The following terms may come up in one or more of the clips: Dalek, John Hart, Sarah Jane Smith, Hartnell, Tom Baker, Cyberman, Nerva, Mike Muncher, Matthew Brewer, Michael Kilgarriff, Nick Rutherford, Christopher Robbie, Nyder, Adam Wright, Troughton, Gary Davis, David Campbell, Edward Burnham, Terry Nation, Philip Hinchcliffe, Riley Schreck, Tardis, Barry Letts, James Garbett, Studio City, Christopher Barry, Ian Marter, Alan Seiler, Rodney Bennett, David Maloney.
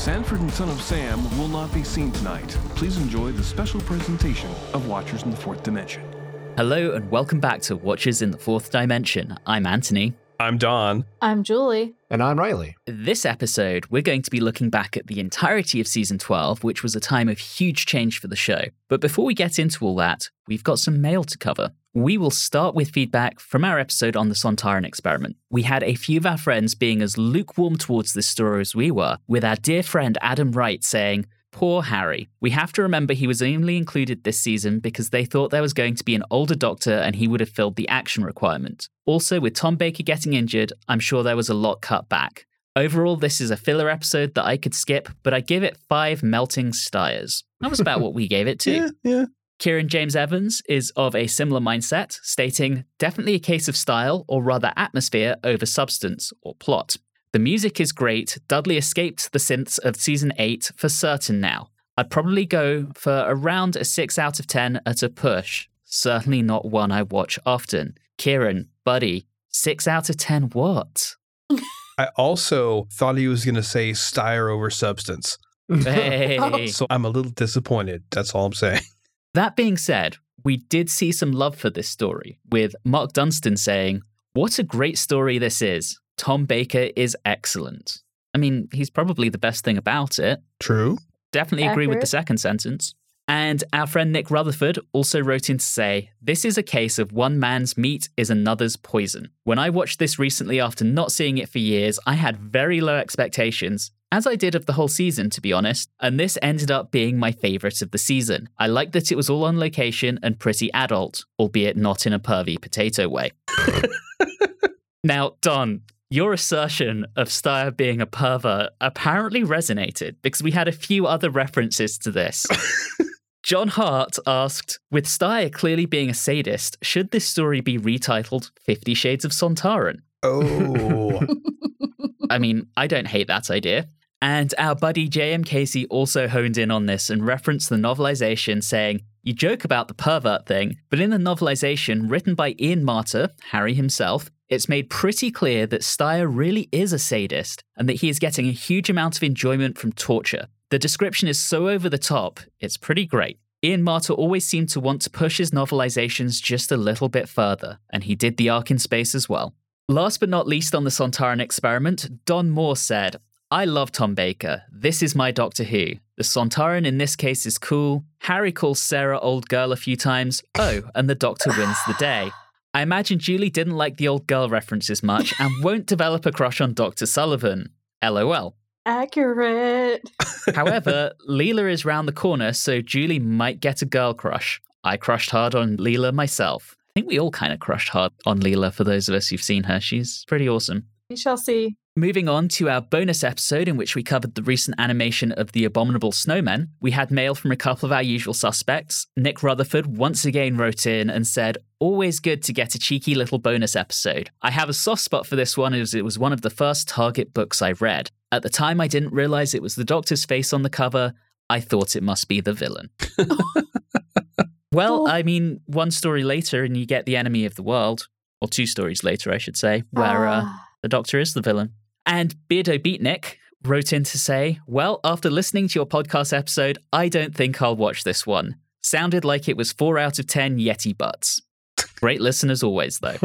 Sanford and Son of Sam will not be seen tonight. Please enjoy the special presentation of Watchers in the Fourth Dimension. Hello and welcome back to Watchers in the Fourth Dimension. I'm Anthony. I'm Don. I'm Julie. And I'm Riley. This episode, we're going to be looking back at the entirety of Season 12, which was a time of huge change for the show. But before we get into all that, we've got some mail to cover. We will start with feedback from our episode on the Sontaran experiment. We had a few of our friends being as lukewarm towards this story as we were, with our dear friend Adam Wright saying, "Poor Harry. We have to remember he was only included this season because they thought there was going to be an older doctor and he would have filled the action requirement. Also, with Tom Baker getting injured, I'm sure there was a lot cut back. Overall, this is a filler episode that I could skip, but I give it 5 melting Styres." That was about what we gave it to. Yeah. Kieran James Evans is of a similar mindset, stating, "Definitely a case of style, or rather atmosphere, over substance or plot. The music is great. Dudley escaped the synths of Season 8 for certain now. I'd probably go for around a 6 out of 10 at a push. Certainly not one I watch often." Kieran, buddy, 6 out of 10 what? I also thought he was going to say Styre over substance. Hey. So I'm a little disappointed. That's all I'm saying. That being said, we did see some love for this story, with Mark Dunstan saying, "What a great story this is. Tom Baker is excellent." I mean, he's probably the best thing about it. True. Definitely agree with the second sentence. And our friend Nick Rutherford also wrote in to say, "This is a case of one man's meat is another's poison. When I watched this recently after not seeing it for years, I had very low expectations, as I did of the whole season, to be honest, and this ended up being my favourite of the season. I liked that it was all on location and pretty adult, albeit not in a pervy potato way." Now, Don, your assertion of Styre being a pervert apparently resonated because we had a few other references to this. John Hart asked, "With Styre clearly being a sadist, should this story be retitled 50 Shades of Sontaran?" Oh. I mean, I don't hate that idea. And our buddy J.M. Casey also honed in on this and referenced the novelization, saying, "You joke about the pervert thing, but in the novelization written by Ian Marter, Harry himself, it's made pretty clear that Styre really is a sadist and that he is getting a huge amount of enjoyment from torture. The description is so over the top, it's pretty great. Ian Marter always seemed to want to push his novelizations just a little bit further, and he did the Ark in Space as well." Last but not least on the Sontaran experiment, Don Moore said, "I love Tom Baker. This is my Doctor Who. The Sontaran in this case is cool. Harry calls Sarah old girl a few times. Oh, and the Doctor wins the day. I imagine Julie didn't like the old girl references much and won't develop a crush on Dr. Sullivan. LOL. Accurate. However, Leela is round the corner, so Julie might get a girl crush. I crushed hard on Leela myself." I think we all kind of crushed hard on Leela for those of us who've seen her. She's pretty awesome. We shall see. Moving on to our bonus episode in which we covered the recent animation of The Abominable Snowmen, we had mail from a couple of our usual suspects. Nick Rutherford once again wrote in and said, "Always good to get a cheeky little bonus episode. I have a soft spot for this one as it was one of the first Target books I read. At the time I didn't realise it was the Doctor's face on the cover. I thought it must be the villain." Well, I mean, one story later and you get The Enemy of the World, or 2 stories later I should say, where the Doctor is the villain. And Beardo Beatnik wrote in to say, "Well, after listening to your podcast episode, I don't think I'll watch this one. Sounded like it was 4 out of 10 Yeti butts." Great listen as always, though.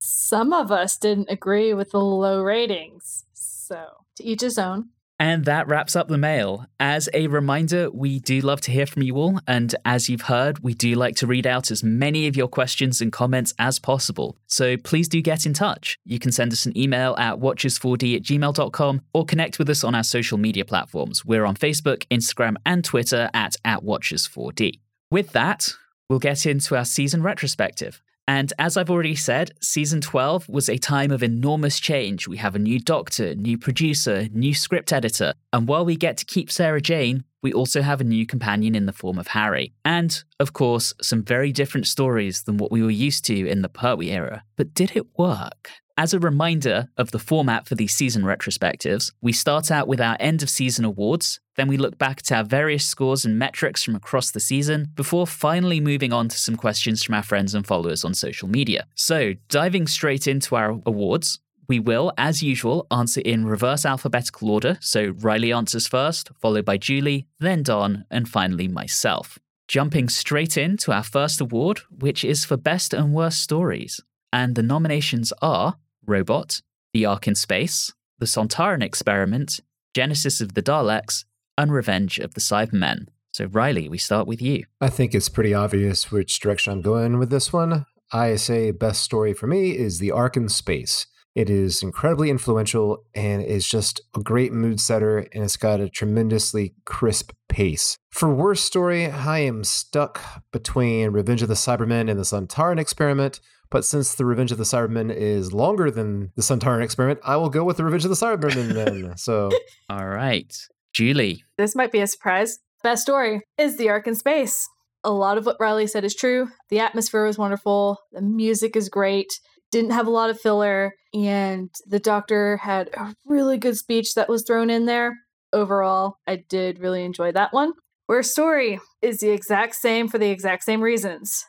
Some of us didn't agree with the low ratings, so to each his own. And that wraps up the mail. As a reminder, we do love to hear from you all. And as you've heard, we do like to read out as many of your questions and comments as possible. So please do get in touch. You can send us an email at watchers4d@gmail.com or connect with us on our social media platforms. We're on Facebook, Instagram, and Twitter at watchers4d. With that, we'll get into our season retrospective. And as I've already said, Season 12 was a time of enormous change. We have a new Doctor, new producer, new script editor, and while we get to keep Sarah Jane, we also have a new companion in the form of Harry. And, of course, some very different stories than what we were used to in the Pertwee era. But did it work? As a reminder of the format for these season retrospectives, we start out with our end-of-season awards, then we look back at our various scores and metrics from across the season, before finally moving on to some questions from our friends and followers on social media. So, diving straight into our awards, We will, as usual, answer in reverse alphabetical order, so Riley answers first, followed by Julie, then Don, and finally myself. Jumping straight into our first award, which is for Best and Worst Stories. And the nominations are Robot, The Ark in Space, The Sontaran Experiment, Genesis of the Daleks, and Revenge of the Cybermen. So Riley, we start with you. I think it's pretty obvious which direction I'm going with this one. I say best story for me is The Ark in Space. It is incredibly influential and is just a great mood setter, and it's got a tremendously crisp pace. For worst story, I am stuck between Revenge of the Cybermen and The Sontaran Experiment, but since The Revenge of the Cybermen is longer than The Sontaran Experiment, I will go with The Revenge of the Cybermen then. So, all right, Julie. This might be a surprise. Best story is The Ark in Space. A lot of what Riley said is true. The atmosphere was wonderful. The music is great. Didn't have a lot of filler, and the Doctor had a really good speech that was thrown in there. Overall, I did really enjoy that one. Worst story is the exact same for the exact same reasons.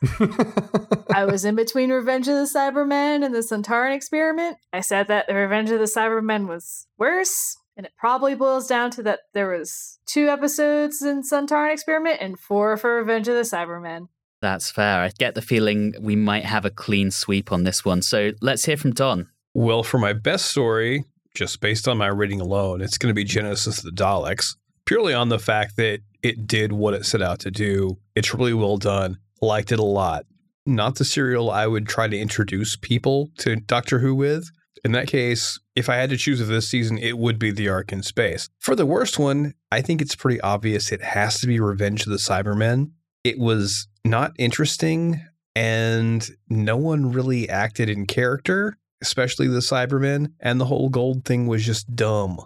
I was in between Revenge of the Cybermen and The Sontaran Experiment. I said that the Revenge of the Cybermen was worse, and it probably boils down to that there was 2 episodes in Sontaran Experiment and 4 for Revenge of the Cybermen. That's fair. I get the feeling we might have a clean sweep on this one. So let's hear from Don. Well, for my best story, just based on my reading alone, it's going to be Genesis of the Daleks, purely on the fact that it did what it set out to do. It's really well done. Liked it a lot. Not the serial I would try to introduce people to Doctor Who with. In that case, if I had to choose of this season, it would be The Ark in Space. For the worst one, I think it's pretty obvious it has to be Revenge of the Cybermen. It was not interesting, and no one really acted in character, especially the Cybermen, and the whole gold thing was just dumb.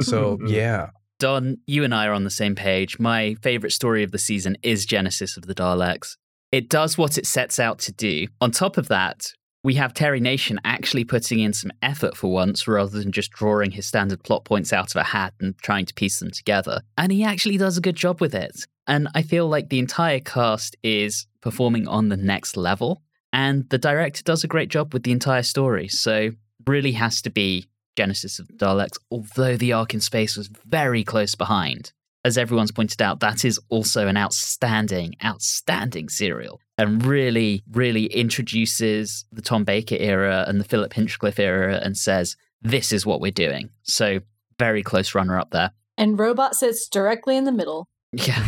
So, yeah. Don, you and I are on the same page. My favorite story of the season is Genesis of the Daleks. It does what it sets out to do. On top of that, we have Terry Nation actually putting in some effort for once, rather than just drawing his standard plot points out of a hat and trying to piece them together. And he actually does a good job with it. And I feel like the entire cast is performing on the next level. And the director does a great job with the entire story. So really has to be Genesis of the Daleks, although The Ark in Space was very close behind. As everyone's pointed out, that is also an outstanding, outstanding serial. And really, really introduces the Tom Baker era and the Philip Hinchcliffe era and says, this is what we're doing. So very close runner up there. And Robot sits directly in the middle. Yeah.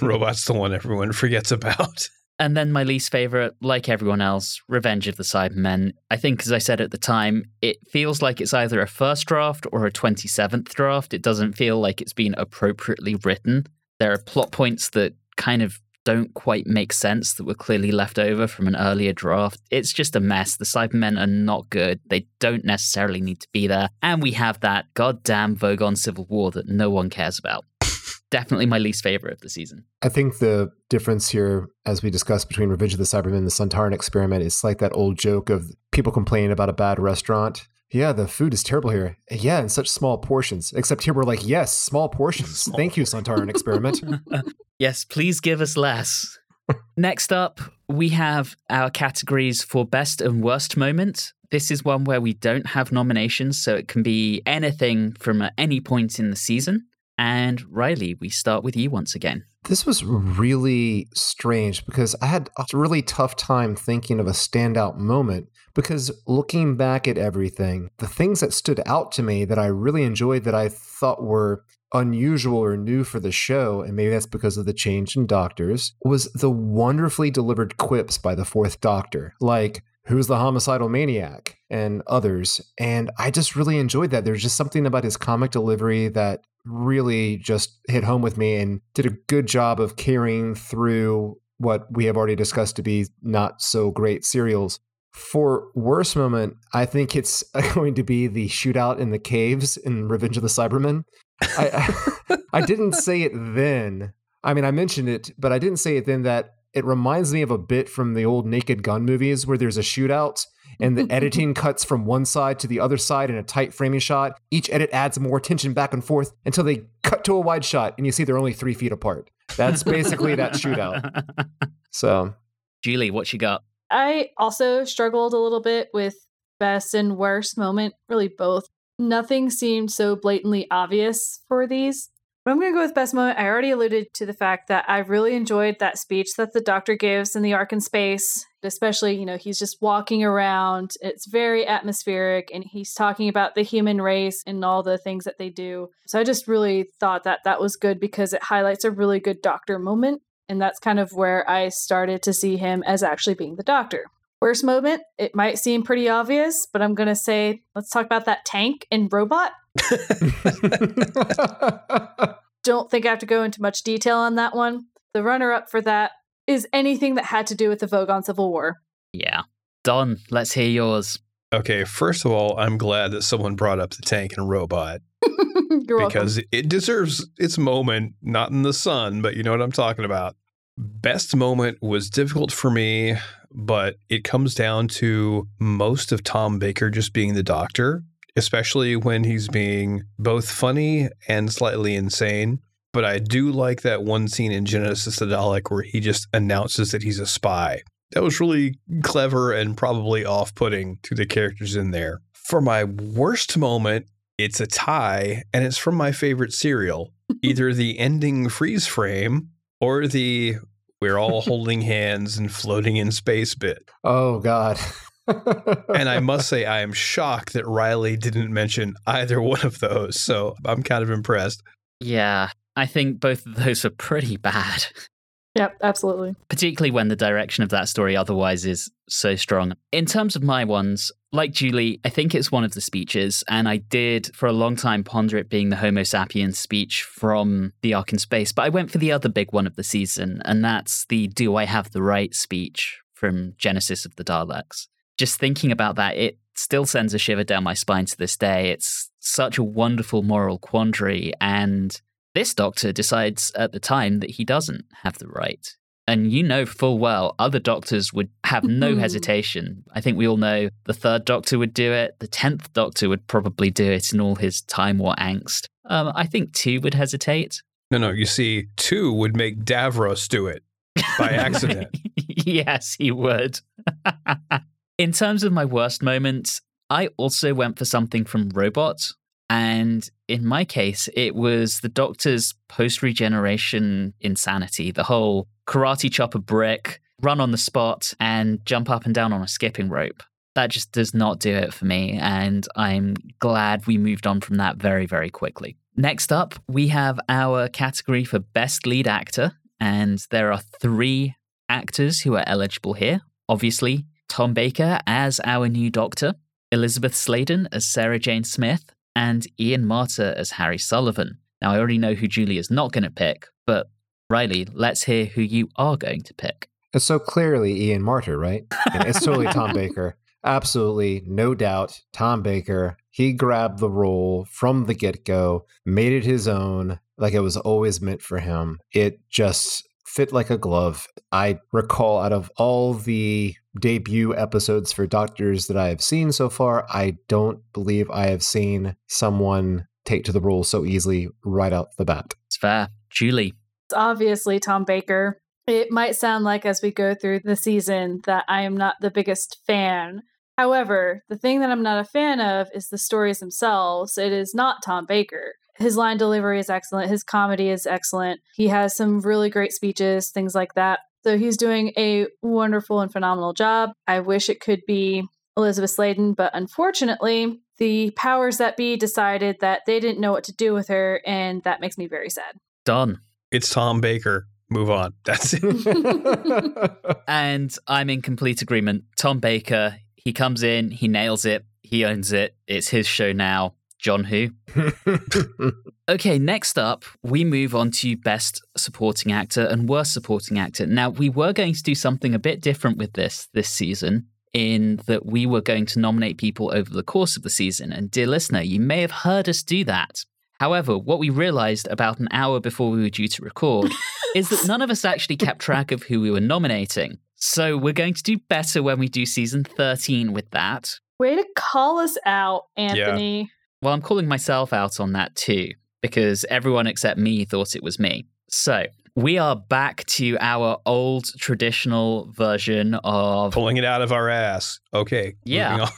Robot's the one everyone forgets about. And then my least favorite, like everyone else, Revenge of the Cybermen. I think, as I said at the time, it feels like it's either a first draft or a 27th draft. It doesn't feel like it's been appropriately written. There are plot points that kind of don't quite make sense that were clearly left over from an earlier draft. It's just a mess. The Cybermen are not good. They don't necessarily need to be there. And we have that goddamn Vogon Civil War that no one cares about. Definitely my least favorite of the season. I think the difference here, as we discussed between Revenge of the Cybermen and The Sontaran Experiment, is like that old joke of people complaining about a bad restaurant. Yeah, the food is terrible here. Yeah, in such small portions. Except here we're like, yes, small portions. Thank you, Sontaran Experiment. Yes, please give us less. Next up, we have our categories for Best and Worst Moment. This is one where we don't have nominations, so it can be anything from any point in the season. And Riley, we start with you once again. This was really strange because I had a really tough time thinking of a standout moment, because looking back at everything, the things that stood out to me that I really enjoyed that I thought were unusual or new for the show, and maybe that's because of the change in Doctors, was the wonderfully delivered quips by the Fourth Doctor. Like, who's the homicidal maniac, and others. And I just really enjoyed that. There's just something about his comic delivery that really just hit home with me and did a good job of carrying through what we have already discussed to be not so great serials. For worst moment, I think it's going to be the shootout in the caves in Revenge of the Cybermen. I didn't say it then. I mean, I mentioned it, but I didn't say it then that it reminds me of a bit from the old Naked Gun movies where there's a shootout and the editing cuts from one side to the other side in a tight framing shot. Each edit adds more tension back and forth until they cut to a wide shot and you see they're only 3 feet apart. That's basically that shootout. So, Julie, what you got? I also struggled a little bit with best and worst moment, really both. Nothing seemed so blatantly obvious for these. But I'm going to go with best moment. I already alluded to the fact that I really enjoyed that speech that the Doctor gives in the Arkan space, especially, you know, he's just walking around. It's very atmospheric, and he's talking about the human race and all the things that they do. So I just really thought that that was good because it highlights a really good Doctor moment. And that's kind of where I started to see him as actually being the Doctor. Worst moment, it might seem pretty obvious, but I'm going to say, let's talk about that tank and robot. Don't think I have to go into much detail on that one. The runner-up for that is anything that had to do with the Vogon Civil War. Yeah. Don, let's hear yours. Okay, first of all, I'm glad that someone brought up the tank and robot. Because it deserves its moment, not in the sun, but you know what I'm talking about. Best moment was difficult for me, but it comes down to most of Tom Baker just being the Doctor, especially when he's being both funny and slightly insane. But I do like that one scene in Genesis the Dalek where he just announces that he's a spy. That was really clever and probably off-putting to the characters in there. For my worst moment, it's a tie, and it's from my favorite serial, either the ending freeze frame or the we're all holding hands and floating in space bit. Oh, God. And I must say, I am shocked that Riley didn't mention either one of those. So I'm kind of impressed. Yeah, I think both of those are pretty bad. Yep, absolutely. Particularly when the direction of that story otherwise is so strong. In terms of my ones, like Julie, I think it's one of the speeches, and I did for a long time ponder it being the Homo sapiens speech from the Arkan Space, but I went for the other big one of the season, and that's the Do I Have the Right speech from Genesis of the Daleks. Just thinking about that, it still sends a shiver down my spine to this day. It's such a wonderful moral quandary, and this Doctor decides at the time that he doesn't have the right. And you know full well other Doctors would have no hesitation. I think we all know the third Doctor would do it. The 10th Doctor would probably do it in all his time war angst. I think 2 would hesitate. No, you see, 2 would make Davros do it by accident. Yes, he would. In terms of my worst moments, I also went for something from Robot. And in my case, it was the Doctor's post-regeneration insanity, the whole karate chop a brick, run on the spot, and jump up and down on a skipping rope. That just does not do it for me, and I'm glad we moved on from that very, very quickly. Next up, we have our category for Best Lead Actor, and there are 3 actors who are eligible here. Obviously, Tom Baker as our new Doctor, Elizabeth Sladen as Sarah Jane Smith, and Ian Marter as Harry Sullivan. Now, I already know who Julie is not going to pick, but Riley, let's hear who you are going to pick. It's so clearly Ian Marter, right? Yeah, it's totally Tom Baker. Absolutely, no doubt, Tom Baker. He grabbed the role from the get-go, made it his own, like it was always meant for him. It just fit like a glove. I recall out of all the debut episodes for Doctors that I have seen so far, I don't believe I have seen someone take to the role so easily right out the bat. It's fair. Julie. It's obviously Tom Baker. It might sound like as we go through the season that I am not the biggest fan. However, the thing that I'm not a fan of is the stories themselves. It is not Tom Baker. His line delivery is excellent. His comedy is excellent. He has some really great speeches, things like that. So he's doing a wonderful and phenomenal job. I wish it could be Elizabeth Sladen, but unfortunately, the powers that be decided that they didn't know what to do with her, and that makes me very sad. Done. It's Tom Baker. Move on. That's it. And I'm in complete agreement. Tom Baker, he comes in, he nails it, he owns it. It's his show now. John who? Okay, next up, we move on to Best Supporting Actor and Worst Supporting Actor. Now, we were going to do something a bit different with this season, in that we were going to nominate people over the course of the season. And dear listener, you may have heard us do that. However, what we realized about an hour before we were due to record is that none of us actually kept track of who we were nominating. So we're going to do better when we do season 13 with that. Way to call us out, Anthony. Yeah. Well, I'm calling myself out on that too, because everyone except me thought it was me. So We are back to our old traditional version of... pulling it out of our ass. Okay. Yeah.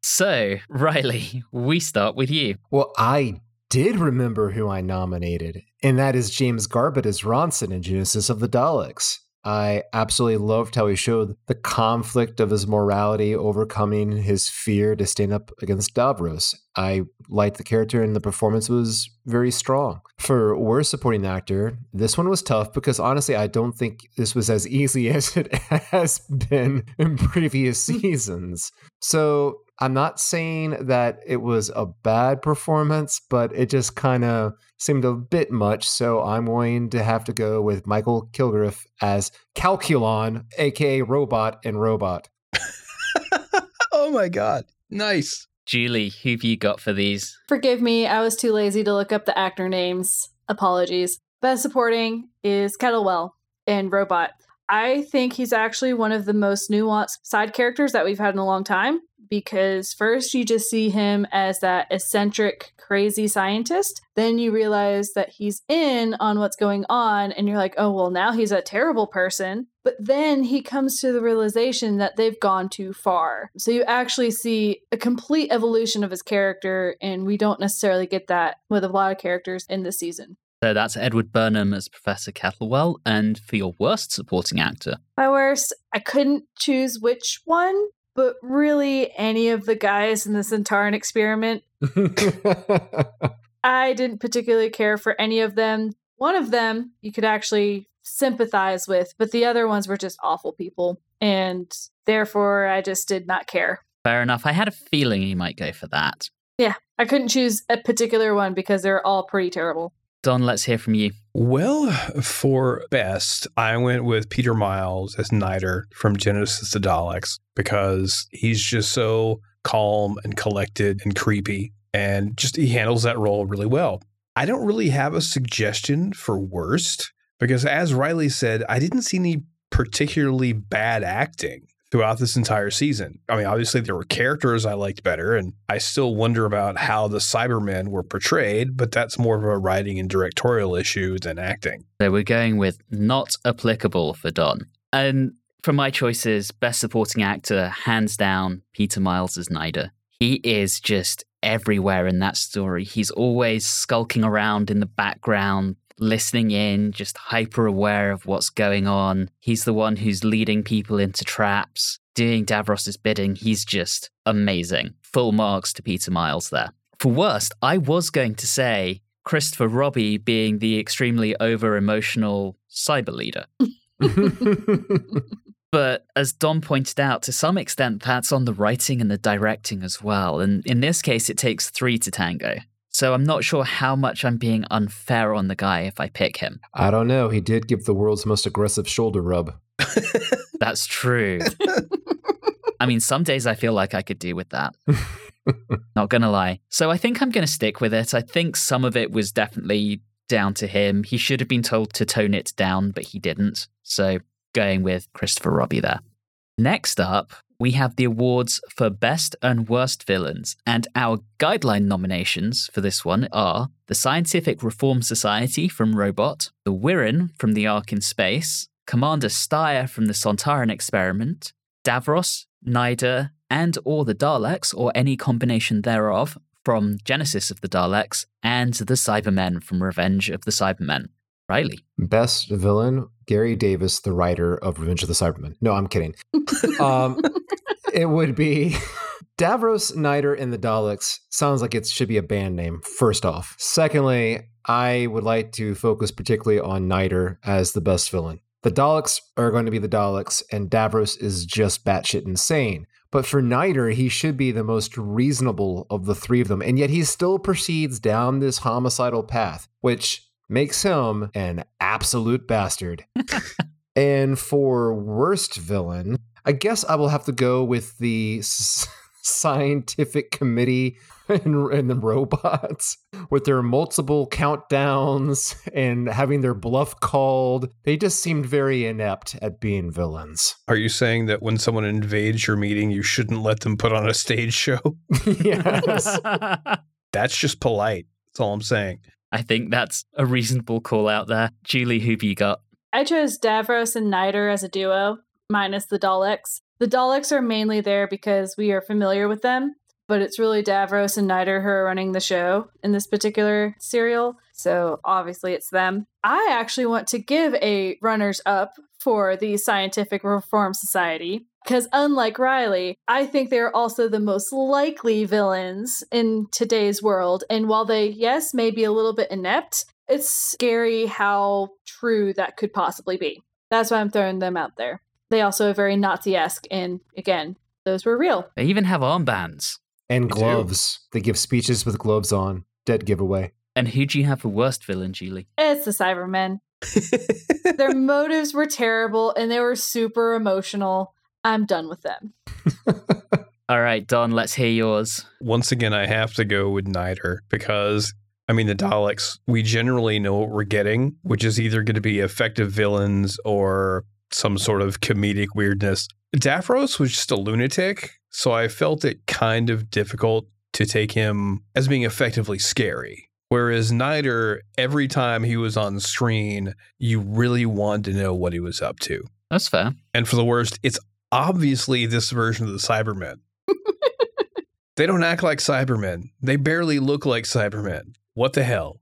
So, Riley, we start with you. Well, I did remember who I nominated, and that is James Garbett as Ronson in Genesis of the Daleks. I absolutely loved how he showed the conflict of his morality overcoming his fear to stand up against Davros. I liked the character, and the performance was very strong. For worst supporting actor, this one was tough because honestly, I don't think this was as easy as it has been in previous seasons. So I'm not saying that it was a bad performance, but it just kind of seemed a bit much. So I'm going to have to go with Michael Kilgarriff as Calculon, aka Robot and Robot. Oh my God. Nice. Julie, who've you got for these? Forgive me, I was too lazy to look up the actor names. Apologies. Best supporting is Kettlewell in Robot. I think he's actually one of the most nuanced side characters that we've had in a long time, because first you just see him as that eccentric, crazy scientist. Then you realize that he's in on what's going on, and you're like, oh, well, now he's a terrible person. But then he comes to the realization that they've gone too far. So you actually see a complete evolution of his character, and we don't necessarily get that with a lot of characters in this season. So that's Edward Burnham as Professor Kettlewell. And for your worst supporting actor? My worst, I couldn't choose which one, but really any of the guys in the Centauran experiment. I didn't particularly care for any of them. One of them you could actually sympathize with, but the other ones were just awful people, and therefore I just did not care. Fair enough. I had a feeling you might go for that. Yeah, I couldn't choose a particular one because they're all pretty terrible. Don, let's hear from you. Well, for best, I went with Peter Miles as Nyder from Genesis of the Daleks, because he's just so calm and collected and creepy, and just he handles that role really well. I don't really have a suggestion for worst, because as Riley said, I didn't see any particularly bad acting throughout this entire season. I mean, obviously there were characters I liked better, and I still wonder about how the Cybermen were portrayed, but that's more of a writing and directorial issue than acting. So we're going with not applicable for Don. And for my choices, best supporting actor, hands down, Peter Miles as Nyder. He is just everywhere in that story. He's always skulking around in the background, listening in, just hyper aware of what's going on. He's the one who's leading people into traps, doing Davros's bidding. He's just amazing. Full marks to Peter Miles there. For worst, I was going to say Christopher Robbie being the extremely over-emotional cyber leader. But as Dom pointed out, to some extent, that's on the writing and the directing as well. And in this case, it takes three to tango. So I'm not sure how much I'm being unfair on the guy if I pick him. I don't know. He did give the world's most aggressive shoulder rub. That's true. I mean, some days I feel like I could do with that. Not going to lie. So I think I'm going to stick with it. I think some of it was definitely down to him. He should have been told to tone it down, but he didn't. So going with Christopher Robbie there. Next up, we have the awards for Best and Worst Villains, and our guideline nominations for this one are the Scientific Reform Society from Robot, the Wirren from The Ark in Space, Commander Styre from the Centauran Experiment, Davros, Nyder, and or the Daleks, or any combination thereof, from Genesis of the Daleks, and the Cybermen from Revenge of the Cybermen. Riley. Best villain, Gary Davis, the writer of Revenge of the Cybermen. No, I'm kidding. It would be Davros, Nyder, and the Daleks. Sounds like it should be a band name, first off. Secondly, I would like to focus particularly on Nyder as the best villain. The Daleks are going to be the Daleks, and Davros is just batshit insane. But for Nyder, he should be the most reasonable of the three of them, and yet he still proceeds down this homicidal path, which makes him an absolute bastard. And for worst villain, I guess I will have to go with the scientific committee and the robots with their multiple countdowns and having their bluff called. They just seemed very inept at being villains. Are you saying that when someone invades your meeting, you shouldn't let them put on a stage show? Yes. That's just polite. That's all I'm saying. I think that's a reasonable call out there. Julie, who've you got? I chose Davros and Nyder as a duo, minus the Daleks. The Daleks are mainly there because we are familiar with them, but it's really Davros and Nyder who are running the show in this particular serial. So obviously it's them. I actually want to give a runners up for the Scientific Reform Society, because unlike Riley, I think they're also the most likely villains in today's world. And while they, yes, may be a little bit inept, it's scary how true that could possibly be. That's why I'm throwing them out there. They also are very Nazi-esque, and again, those were real. They even have armbands. And gloves. They give speeches with gloves on. Dead giveaway. And who do you have for worst villain, Julie? It's the Cybermen. Their motives were terrible, and they were super emotional. I'm done with them. All right, Don, let's hear yours. Once again, I have to go with Nyder because, I mean, the Daleks, we generally know what we're getting, which is either going to be effective villains or some sort of comedic weirdness. Davros was just a lunatic, so I felt it kind of difficult to take him as being effectively scary. Whereas Nyder, every time he was on screen, you really wanted to know what he was up to. That's fair. And for the worst, it's obviously this version of the Cybermen. They don't act like Cybermen. They barely look like Cybermen. What the hell?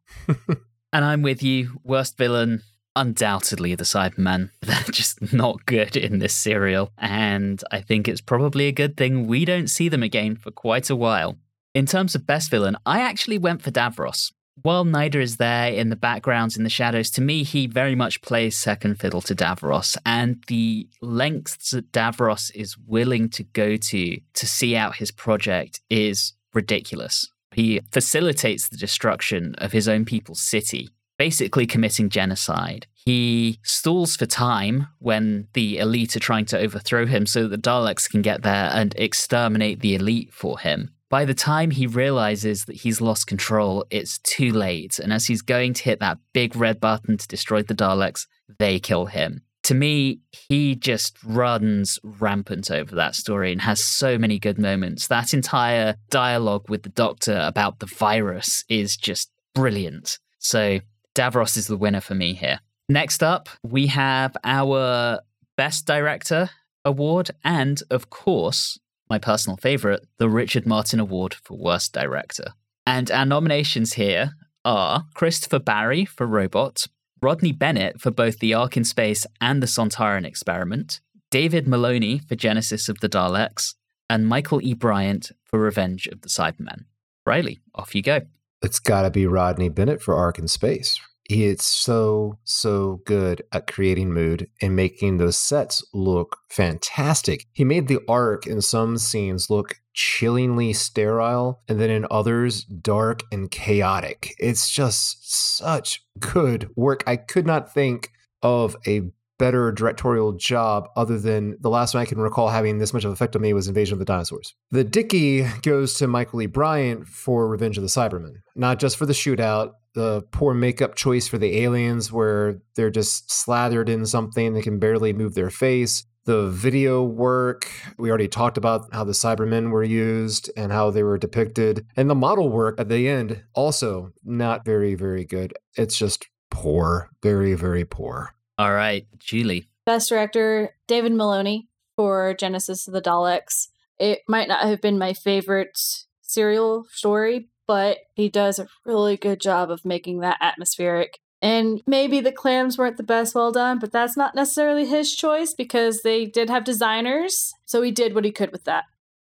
And I'm with you. Worst villain, undoubtedly the Cybermen. They're just not good in this serial. And I think it's probably a good thing we don't see them again for quite a while. In terms of best villain, I actually went for Davros. While Nyder is there in the backgrounds, in the shadows, to me, he very much plays second fiddle to Davros. And the lengths that Davros is willing to go to see out his project is ridiculous. He facilitates the destruction of his own people's city, basically committing genocide. He stalls for time when the elite are trying to overthrow him so that the Daleks can get there and exterminate the elite for him. By the time he realizes that he's lost control, it's too late. And as he's going to hit that big red button to destroy the Daleks, they kill him. To me, he just runs rampant over that story and has so many good moments. That entire dialogue with the Doctor about the virus is just brilliant. So Davros is the winner for me here. Next up, we have our Best Director Award and, of course, my personal favourite, the Richard Martin Award for Worst Director. And our nominations here are Christopher Barry for Robot, Rodney Bennett for both The Ark in Space and The Sontaran Experiment, David Maloney for Genesis of the Daleks, and Michael E. Bryant for Revenge of the Cybermen. Riley, off you go. It's got to be Rodney Bennett for Ark in Space. He is so good at creating mood and making those sets look fantastic. He made the Ark in some scenes look chillingly sterile, and then in others, dark and chaotic. It's just such good work. I could not think of a better directorial job other than the last one I can recall having this much of an effect on me was Invasion of the Dinosaurs. The Dickey goes to Michael E. Bryant for Revenge of the Cybermen, not just for the shootout, the poor makeup choice for the aliens where they're just slathered in something, they can barely move their face. The video work, we already talked about how the Cybermen were used and how they were depicted. And the model work at the end, also not very, very good. It's just poor, very, very poor. All right, Julie. Best Director, David Maloney for Genesis of the Daleks. It might not have been my favorite serial story, but he does a really good job of making that atmospheric. And maybe the clams weren't the best well done, but that's not necessarily his choice because they did have designers, so he did what he could with that.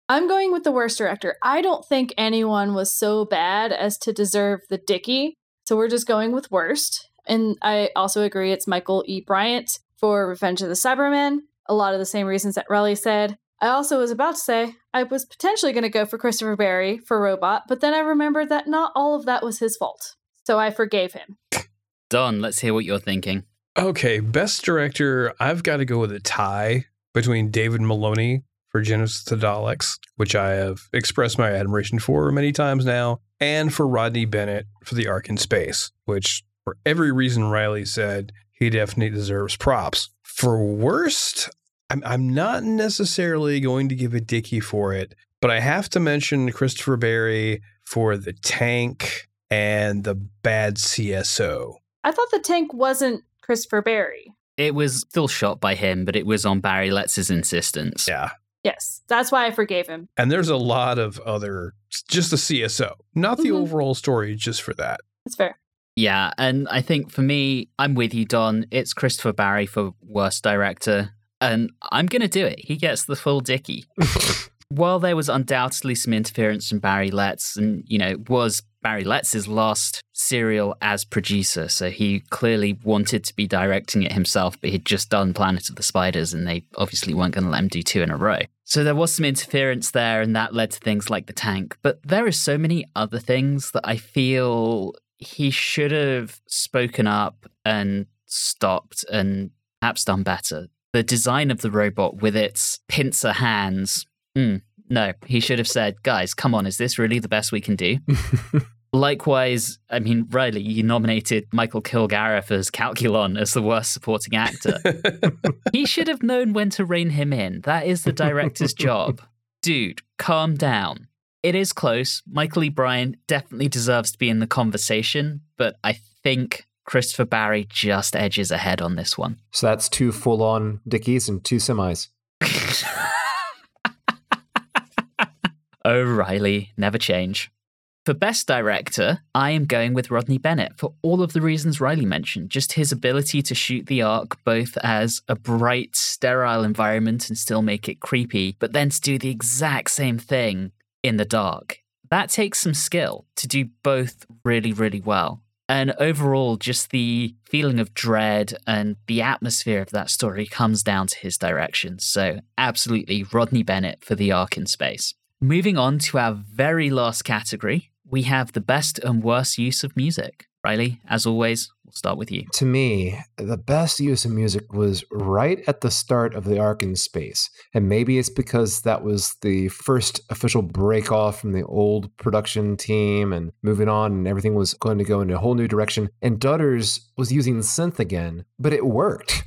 I'm going with the worst director. I don't think anyone was so bad as to deserve the Dickey, so we're just going with worst. And I also agree it's Michael E. Bryant for Revenge of the Cybermen. A lot of the same reasons that Relly said. I also was about to say I was potentially going to go for Christopher Barry for Robot, but then I remembered that not all of that was his fault. So I forgave him. Don, let's hear what you're thinking. Okay, Best Director, I've got to go with a tie between David Maloney for Genesis of the Daleks, which I have expressed my admiration for many times now, and for Rodney Bennett for The Ark in Space, which... for every reason Riley said, he definitely deserves props. For worst, I'm not necessarily going to give a Dickey for it, but I have to mention Christopher Barry for the tank and the bad CSO. I thought the tank wasn't Christopher Barry. It was still shot by him, but it was on Barry Letts' insistence. Yeah. Yes, that's why I forgave him. And there's a lot of other, just the CSO, not the overall story, just for that. That's fair. Yeah, and I think for me, I'm with you, Don. It's Christopher Barry for worst director, and I'm going to do it. He gets the full dickie. While there was undoubtedly some interference from Barry Letts, and, you know, it was Barry Letts' last serial as producer, so he clearly wanted to be directing it himself, but he'd just done Planet of the Spiders, and they obviously weren't going to let him do two in a row. So there was some interference there, and that led to things like The Tank. But there are so many other things that I feel he should have spoken up and stopped and perhaps done better. The design of the robot with its pincer hands... no, he should have said, guys, come on, is this really the best we can do? Likewise, I mean, Riley, you nominated Michael Kilgarriff as Calculon as the worst supporting actor. He should have known when to rein him in. That is the director's job. Dude, calm down. It is close. Michael E. Bryant definitely deserves to be in the conversation, but I think Christopher Barry just edges ahead on this one. So that's two full-on dickies and two semis. Oh, Riley, never change. For Best Director, I am going with Rodney Bennett for all of the reasons Riley mentioned. Just his ability to shoot the arc both as a bright, sterile environment and still make it creepy, but then to do the exact same thing in the dark. That takes some skill to do both really, really well. And overall, just the feeling of dread and the atmosphere of that story comes down to his direction. So absolutely Rodney Bennett for the arc in space. Moving on to our very last category, we have the best and worst use of music. Riley, as always, we'll start with you. To me, the best use of music was right at the start of the arc in space. And maybe it's because that was the first official break off from the old production team and moving on, and everything was going to go in a whole new direction. And Dudders was using synth again, but it worked.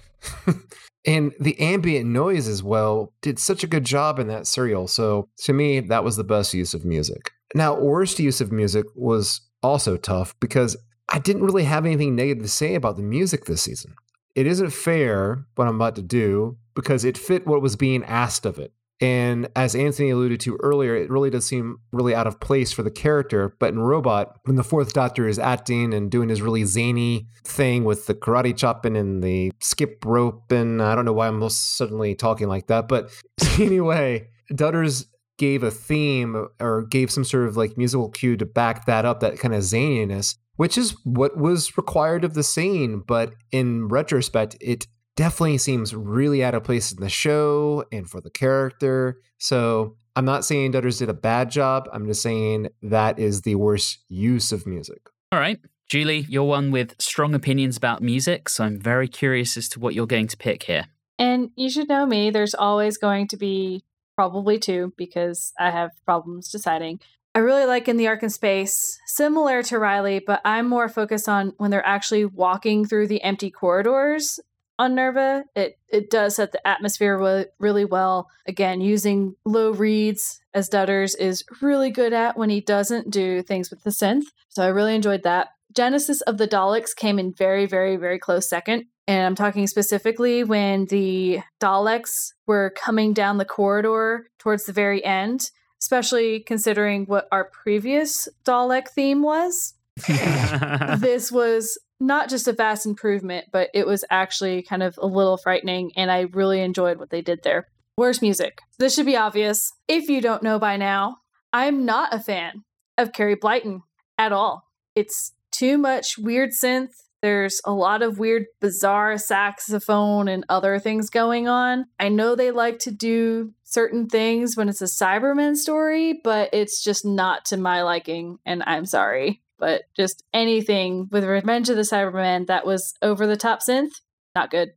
And the ambient noise as well did such a good job in that serial. So to me, that was the best use of music. Now, worst use of music was also tough because I didn't really have anything negative to say about the music this season. It isn't fair what I'm about to do because it fit what was being asked of it. And as Anthony alluded to earlier, it really does seem really out of place for the character. But in Robot, when the Fourth Doctor is acting and doing his really zany thing with the karate chopping and the skip rope, and I don't know why I'm suddenly talking like that. But anyway, Dudders gave a theme or gave some sort of like musical cue to back that up, that kind of zaniness, which is what was required of the scene. But in retrospect, it definitely seems really out of place in the show and for the character. So I'm not saying Dudders did a bad job. I'm just saying that is the worst use of music. All right. Julie, you're one with strong opinions about music, so I'm very curious as to what you're going to pick here. And you should know me. There's always going to be probably two because I have problems deciding. I really like In the Ark in Space, similar to Riley, but I'm more focused on when they're actually walking through the empty corridors on Nerva. It does set the atmosphere really well. Again, using low reads as Dudders is really good at when he doesn't do things with the synth. So I really enjoyed that. Genesis of the Daleks came in very, very, very close second. And I'm talking specifically when the Daleks were coming down the corridor towards the very end, especially considering what our previous Dalek theme was. This was not just a vast improvement, but it was actually kind of a little frightening, and I really enjoyed what they did there. Worst music. This should be obvious. If you don't know by now, I'm not a fan of Carey Blyton at all. It's too much weird synth. There's a lot of weird, bizarre saxophone and other things going on. I know they like to do certain things when it's a Cyberman story, but it's just not to my liking, and I'm sorry. But just anything with Revenge of the Cybermen that was over-the-top synth, not good.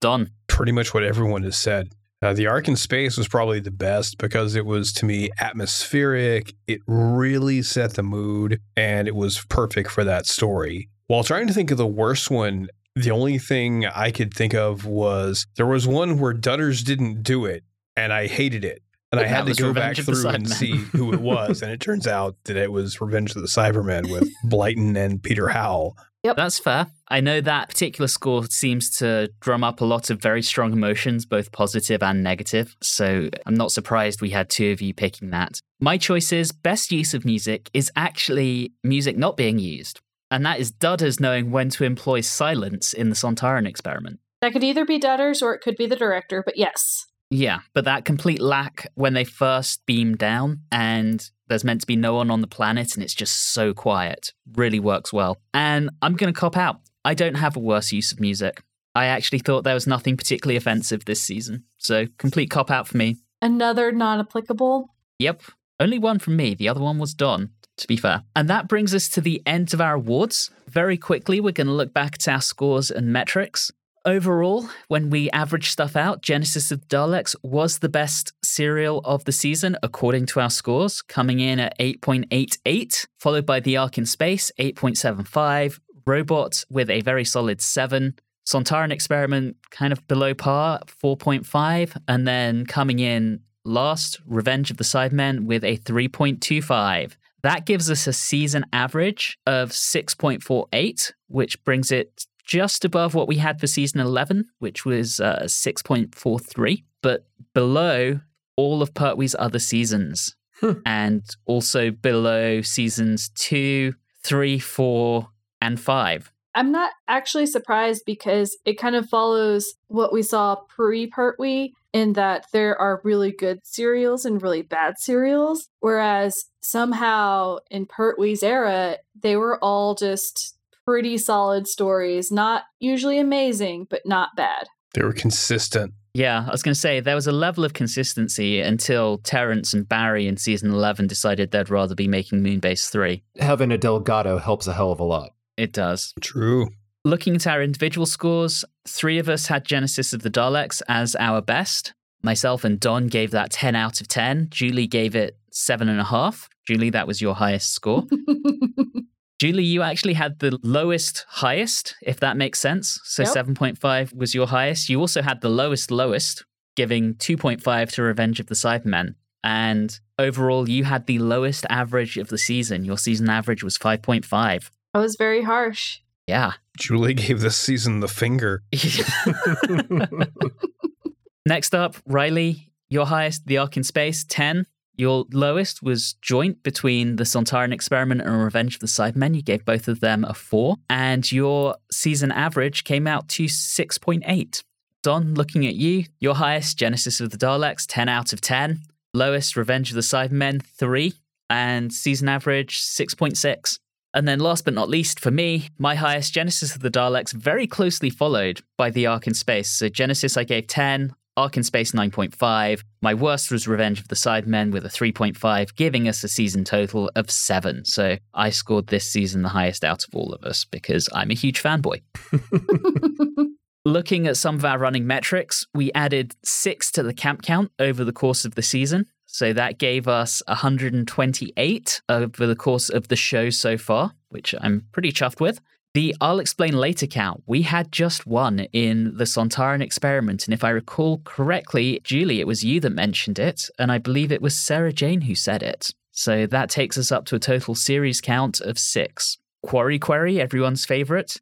Done. Pretty much what everyone has said. The Ark in Space was probably the best because it was, to me, atmospheric. It really set the mood, and it was perfect for that story. While trying to think of the worst one, the only thing I could think of was there was one where Dudders didn't do it, and I hated it. And I had to go back through and see who it was. And it turns out that it was Revenge of the Cybermen with Blyton and Peter Howell. Yep. That's fair. I know that particular score seems to drum up a lot of very strong emotions, both positive and negative. So I'm not surprised we had two of you picking that. My choice's best use of music is actually music not being used. And that is Dudders knowing when to employ silence in the Sontaran experiment. That could either be Dudders or it could be the director, but yes. Yeah, but that complete lack when they first beam down and there's meant to be no one on the planet and it's just so quiet really works well. And I'm going to cop out. I don't have a worse use of music. I actually thought there was nothing particularly offensive this season. So complete cop out for me. Another non-applicable? Yep. Only one from me. The other one was Don, to be fair. And that brings us to the end of our awards. Very quickly, we're going to look back at our scores and metrics. Overall, when we average stuff out, Genesis of the Daleks was the best serial of the season, according to our scores, coming in at 8.88, followed by The Ark in Space, 8.75, Robot with a very solid 7, Sontaran Experiment kind of below par, 4.5, and then coming in last, Revenge of the Cybermen with a 3.25. That gives us a season average of 6.48, which brings it just above what we had for season 11, which was 6.43, but below all of Pertwee's other seasons. And also below seasons 2, 3, 4, and 5. I'm not actually surprised because it kind of follows what we saw pre-Pertwee in that there are really good serials and really bad serials, whereas somehow in Pertwee's era, they were all just pretty solid stories, not usually amazing, but not bad. They were consistent. Yeah, I was going to say there was a level of consistency until Terrence and Barry in season 11 decided they'd rather be making Moonbase 3. Having a Delgado helps a hell of a lot. It does. True. Looking at our individual scores, three of us had Genesis of the Daleks as our best. Myself and Don gave that 10 out of 10. Julie gave it 7.5. Julie, that was your highest score. Julie, you actually had the lowest highest, if that makes sense. So yep. 7.5 was your highest. You also had the lowest, giving 2.5 to Revenge of the Cybermen. And overall, you had the lowest average of the season. Your season average was 5.5. That was very harsh. Yeah. Julie gave this season the finger. Next up, Riley, your highest, The Ark in Space, 10. Your lowest was joint between the Sontaran Experiment and Revenge of the Cybermen. You gave both of them a 4. And your season average came out to 6.8. Don, looking at you, your highest, Genesis of the Daleks, 10 out of 10. Lowest, Revenge of the Cybermen, 3. And season average, 6.6. And then last but not least, for me, my highest, Genesis of the Daleks, very closely followed by The Ark in Space. So Genesis, I gave 10. Ark in Space 9.5. My worst was Revenge of the Cybermen with a 3.5, giving us a season total of 7. So I scored this season the highest out of all of us because I'm a huge fanboy. Looking at some of our running metrics, we added 6 to the camp count over the course of the season. So that gave us 128 over the course of the show so far, which I'm pretty chuffed with. The I'll Explain Later count, we had just one in the Sontaran experiment. And if I recall correctly, Julie, it was you that mentioned it. And I believe it was Sarah Jane who said it. So that takes us up to a total series count of 6. Quarry, everyone's favorite.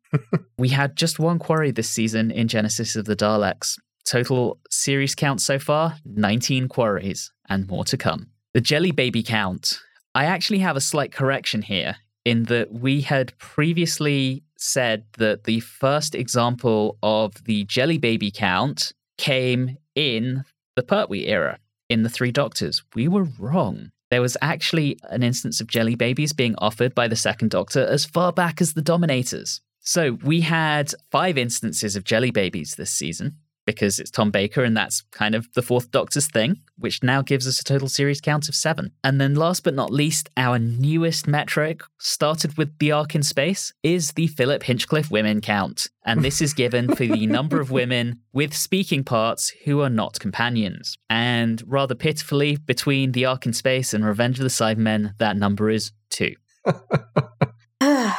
We had just one quarry this season in Genesis of the Daleks. Total series count so far, 19 quarries and more to come. The Jelly Baby count. I actually have a slight correction here, in that we had previously said that the first example of the Jelly Baby count came in the Pertwee era, in the Three Doctors. We were wrong. There was actually an instance of Jelly Babies being offered by the Second Doctor as far back as the Dominators. So we had 5 instances of Jelly Babies this season, because it's Tom Baker and that's kind of the Fourth Doctor's thing, which now gives us a total series count of 7. And then last but not least, our newest metric, started with The Ark in Space, is the Philip Hinchcliffe women count. And this is given for the number of women with speaking parts who are not companions. And rather pitifully, between The Ark in Space and Revenge of the Cybermen, that number is 2.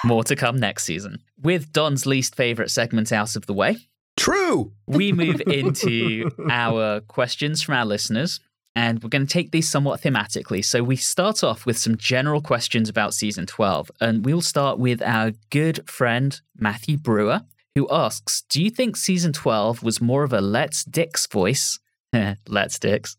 More to come next season. With Don's least favorite segment out of the way, True. We move into our questions from our listeners. and we're going to take these somewhat thematically. So we start off with some general questions about season 12, and we'll start with our good friend Matthew Brewer, who asks, do you think season 12 was more of a Let's Dicks voice, Let's Dicks,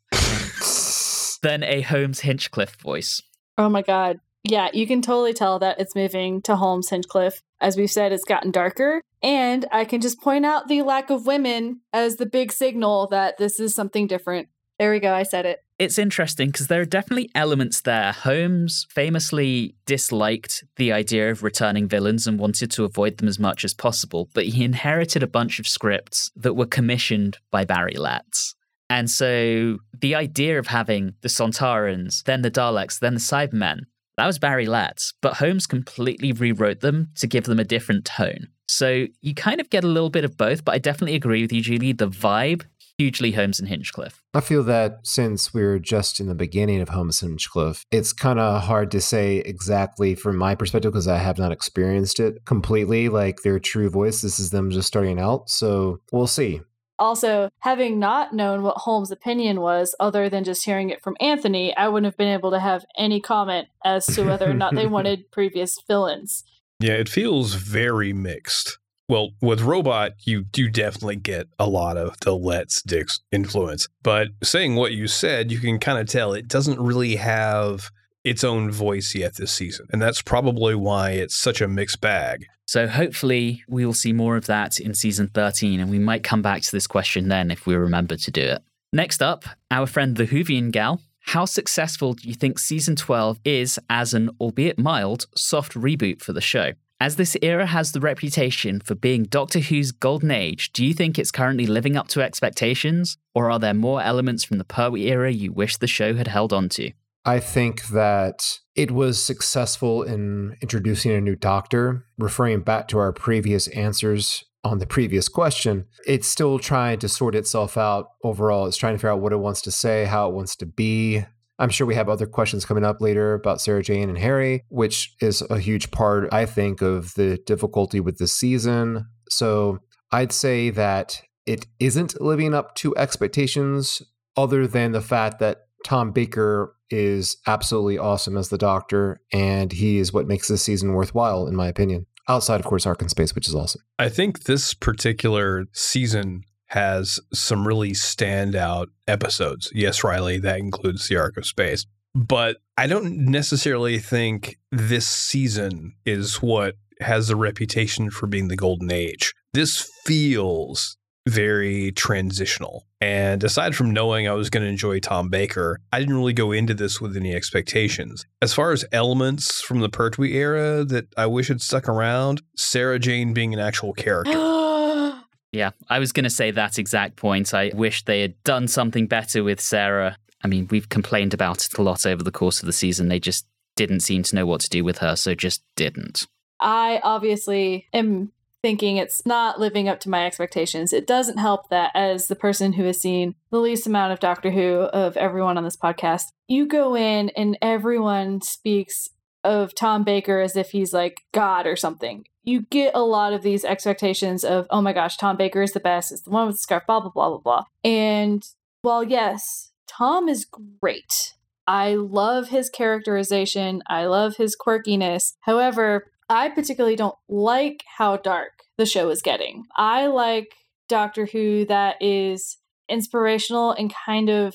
than a Holmes Hinchcliffe voice? Oh my God. Yeah, you can totally tell that it's moving to Holmes Hinchcliffe. As we've said, it's gotten darker. And I can just point out the lack of women as the big signal that this is something different. There we go. I said it. It's interesting because there are definitely elements there. Holmes famously disliked the idea of returning villains and wanted to avoid them as much as possible, but he inherited a bunch of scripts that were commissioned by Barry Letts. And so the idea of having the Sontarans, then the Daleks, then the Cybermen, that was Barry Letts, but Holmes completely rewrote them to give them a different tone. So you kind of get a little bit of both, but I definitely agree with you, Julie. The vibe, hugely Holmes and Hinchcliffe. I feel that since we're just in the beginning of Holmes and Hinchcliffe, it's kind of hard to say exactly from my perspective because I have not experienced it completely, like their true voice. This is them just starting out. So we'll see. Also, having not known what Holmes' opinion was, other than just hearing it from Anthony, I wouldn't have been able to have any comment as to whether or not they wanted previous villains. Yeah, it feels very mixed. Well, with Robot, you definitely get a lot of the Let's Dicks influence. But saying what you said, you can kind of tell it doesn't really have its own voice yet this season. And that's probably why it's such a mixed bag. So hopefully we will see more of that in season 13, and we might come back to this question then if we remember to do it. Next up, our friend the Hoovian Gal. How successful do you think season 12 is as an, albeit mild, soft reboot for the show? As this era has the reputation for being Doctor Who's golden age, do you think it's currently living up to expectations, or are there more elements from the Pertwee era you wish the show had held on to? I think that it was successful in introducing a new Doctor. Referring back to our previous answers on the previous question, it's still trying to sort itself out overall. It's trying to figure out what it wants to say, how it wants to be. I'm sure we have other questions coming up later about Sarah Jane and Harry, which is a huge part, I think, of the difficulty with this season. So I'd say that it isn't living up to expectations, other than the fact that Tom Baker is absolutely awesome as the Doctor, and he is what makes this season worthwhile, in my opinion. Outside, of course, Ark in Space, which is awesome. I think this particular season has some really standout episodes. Yes, Riley, that includes the Ark of Space. But I don't necessarily think this season is what has the reputation for being the golden age. This feels very transitional. And aside from knowing I was going to enjoy Tom Baker, I didn't really go into this with any expectations. As far as elements from the Pertwee era that I wish had stuck around, Sarah Jane being an actual character. Yeah, I was going to say that exact point. I wish they had done something better with Sarah. I mean, we've complained about it a lot over the course of the season. They just didn't seem to know what to do with her, so just didn't. I obviously am thinking it's not living up to my expectations. It doesn't help that as the person who has seen the least amount of Doctor Who of everyone on this podcast, you go in and everyone speaks of Tom Baker as if he's like God or something. You get a lot of these expectations of, oh my gosh, Tom Baker is the best. It's the one with the scarf, blah, blah, blah, blah, blah. And while yes, Tom is great. I love his characterization. I love his quirkiness. However, I particularly don't like how dark the show is getting. I like Doctor Who that is inspirational and kind of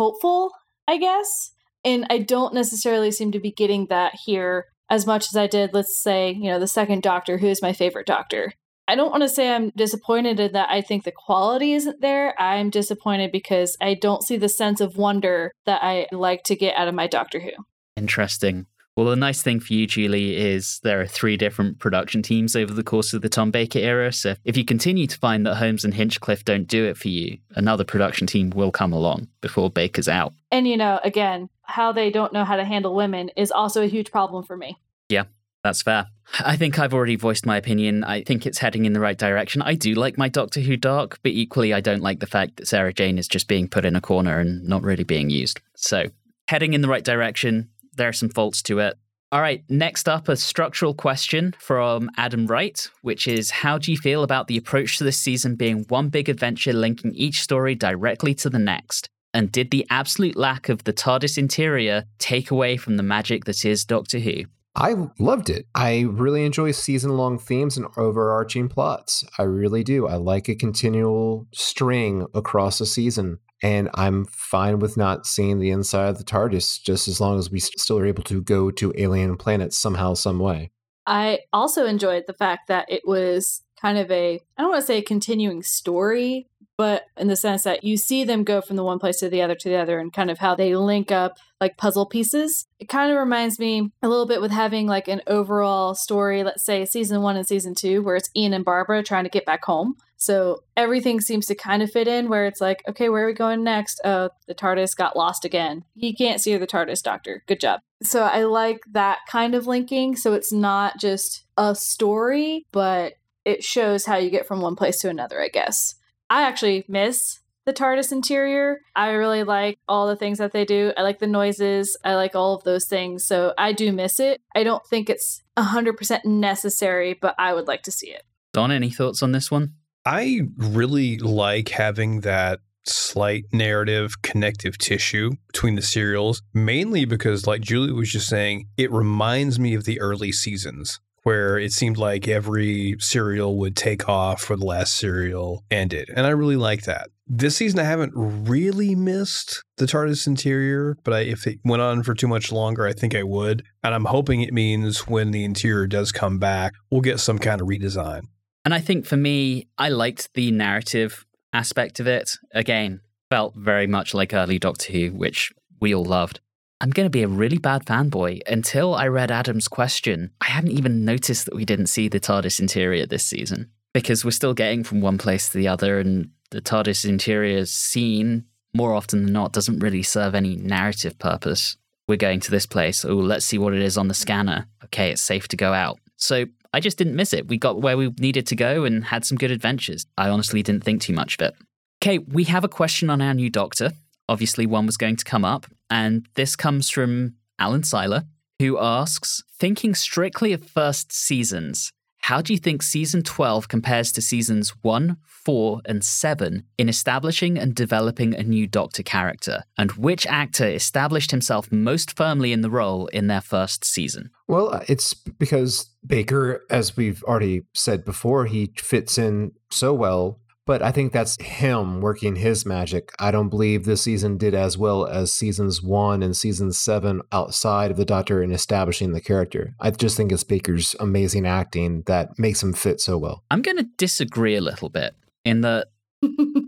hopeful, I guess. And I don't necessarily seem to be getting that here as much as I did, let's say, the second Doctor, who is my favorite Doctor. I don't want to say I'm disappointed in that I think the quality isn't there. I'm disappointed because I don't see the sense of wonder that I like to get out of my Doctor Who. Interesting. Well, the nice thing for you, Julie, is there are 3 different production teams over the course of the Tom Baker era. So if you continue to find that Holmes and Hinchcliffe don't do it for you, another production team will come along before Baker's out. And, again, how they don't know how to handle women is also a huge problem for me. Yeah, that's fair. I think I've already voiced my opinion. I think it's heading in the right direction. I do like my Doctor Who dark, but equally I don't like the fact that Sarah Jane is just being put in a corner and not really being used. So heading in the right direction. There are some faults to it. All right, next up, a structural question from Adam Wright, which is, how do you feel about the approach to this season being one big adventure linking each story directly to the next? And did the absolute lack of the TARDIS interior take away from the magic that is Doctor Who? I loved it. I really enjoy season-long themes and overarching plots. I really do. I like a continual string across a season. And I'm fine with not seeing the inside of the TARDIS, just as long as we still are able to go to alien planets somehow, some way. I also enjoyed the fact that it was kind of a, I don't want to say a continuing story, but in the sense that you see them go from the one place to the other and kind of how they link up like puzzle pieces. It kind of reminds me a little bit with having like an overall story, let's say season 1 and season 2, where it's Ian and Barbara trying to get back home. So everything seems to kind of fit in where it's like, okay, where are we going next? Oh, the TARDIS got lost again. You can't see the TARDIS, Doctor. Good job. So I like that kind of linking. So it's not just a story, but it shows how you get from one place to another, I guess. I actually miss the TARDIS interior. I really like all the things that they do. I like the noises. I like all of those things. So I do miss it. I don't think it's 100% necessary, but I would like to see it. Don, any thoughts on this one? I really like having that slight narrative connective tissue between the serials, mainly because, like Julie was just saying, it reminds me of the early seasons where it seemed like every serial would take off where the last serial ended. And I really like that. This season, I haven't really missed the TARDIS interior, but if it went on for too much longer, I think I would. And I'm hoping it means when the interior does come back, we'll get some kind of redesign. And I think for me, I liked the narrative aspect of it. Again, felt very much like early Doctor Who, which we all loved. I'm going to be a really bad fanboy. Until I read Adam's question, I hadn't even noticed that we didn't see the TARDIS interior this season, because we're still getting from one place to the other, and the TARDIS interior scene, more often than not, doesn't really serve any narrative purpose. We're going to this place. Oh, let's see what it is on the scanner. Okay, it's safe to go out. So I just didn't miss it. We got where we needed to go and had some good adventures. I honestly didn't think too much of it. Okay, we have a question on our new Doctor. Obviously, one was going to come up. And this comes from Alan Seiler, who asks, thinking strictly of first seasons, how do you think season 12 compares to seasons 1, 4, and 7 in establishing and developing a new Doctor character? And which actor established himself most firmly in the role in their first season? Well, it's because Baker, as we've already said before, he fits in so well. But I think that's him working his magic. I don't believe this season did as well as seasons 1 and season 7 outside of the Doctor and establishing the character. I just think it's Baker's amazing acting that makes him fit so well. I'm going to disagree a little bit in that.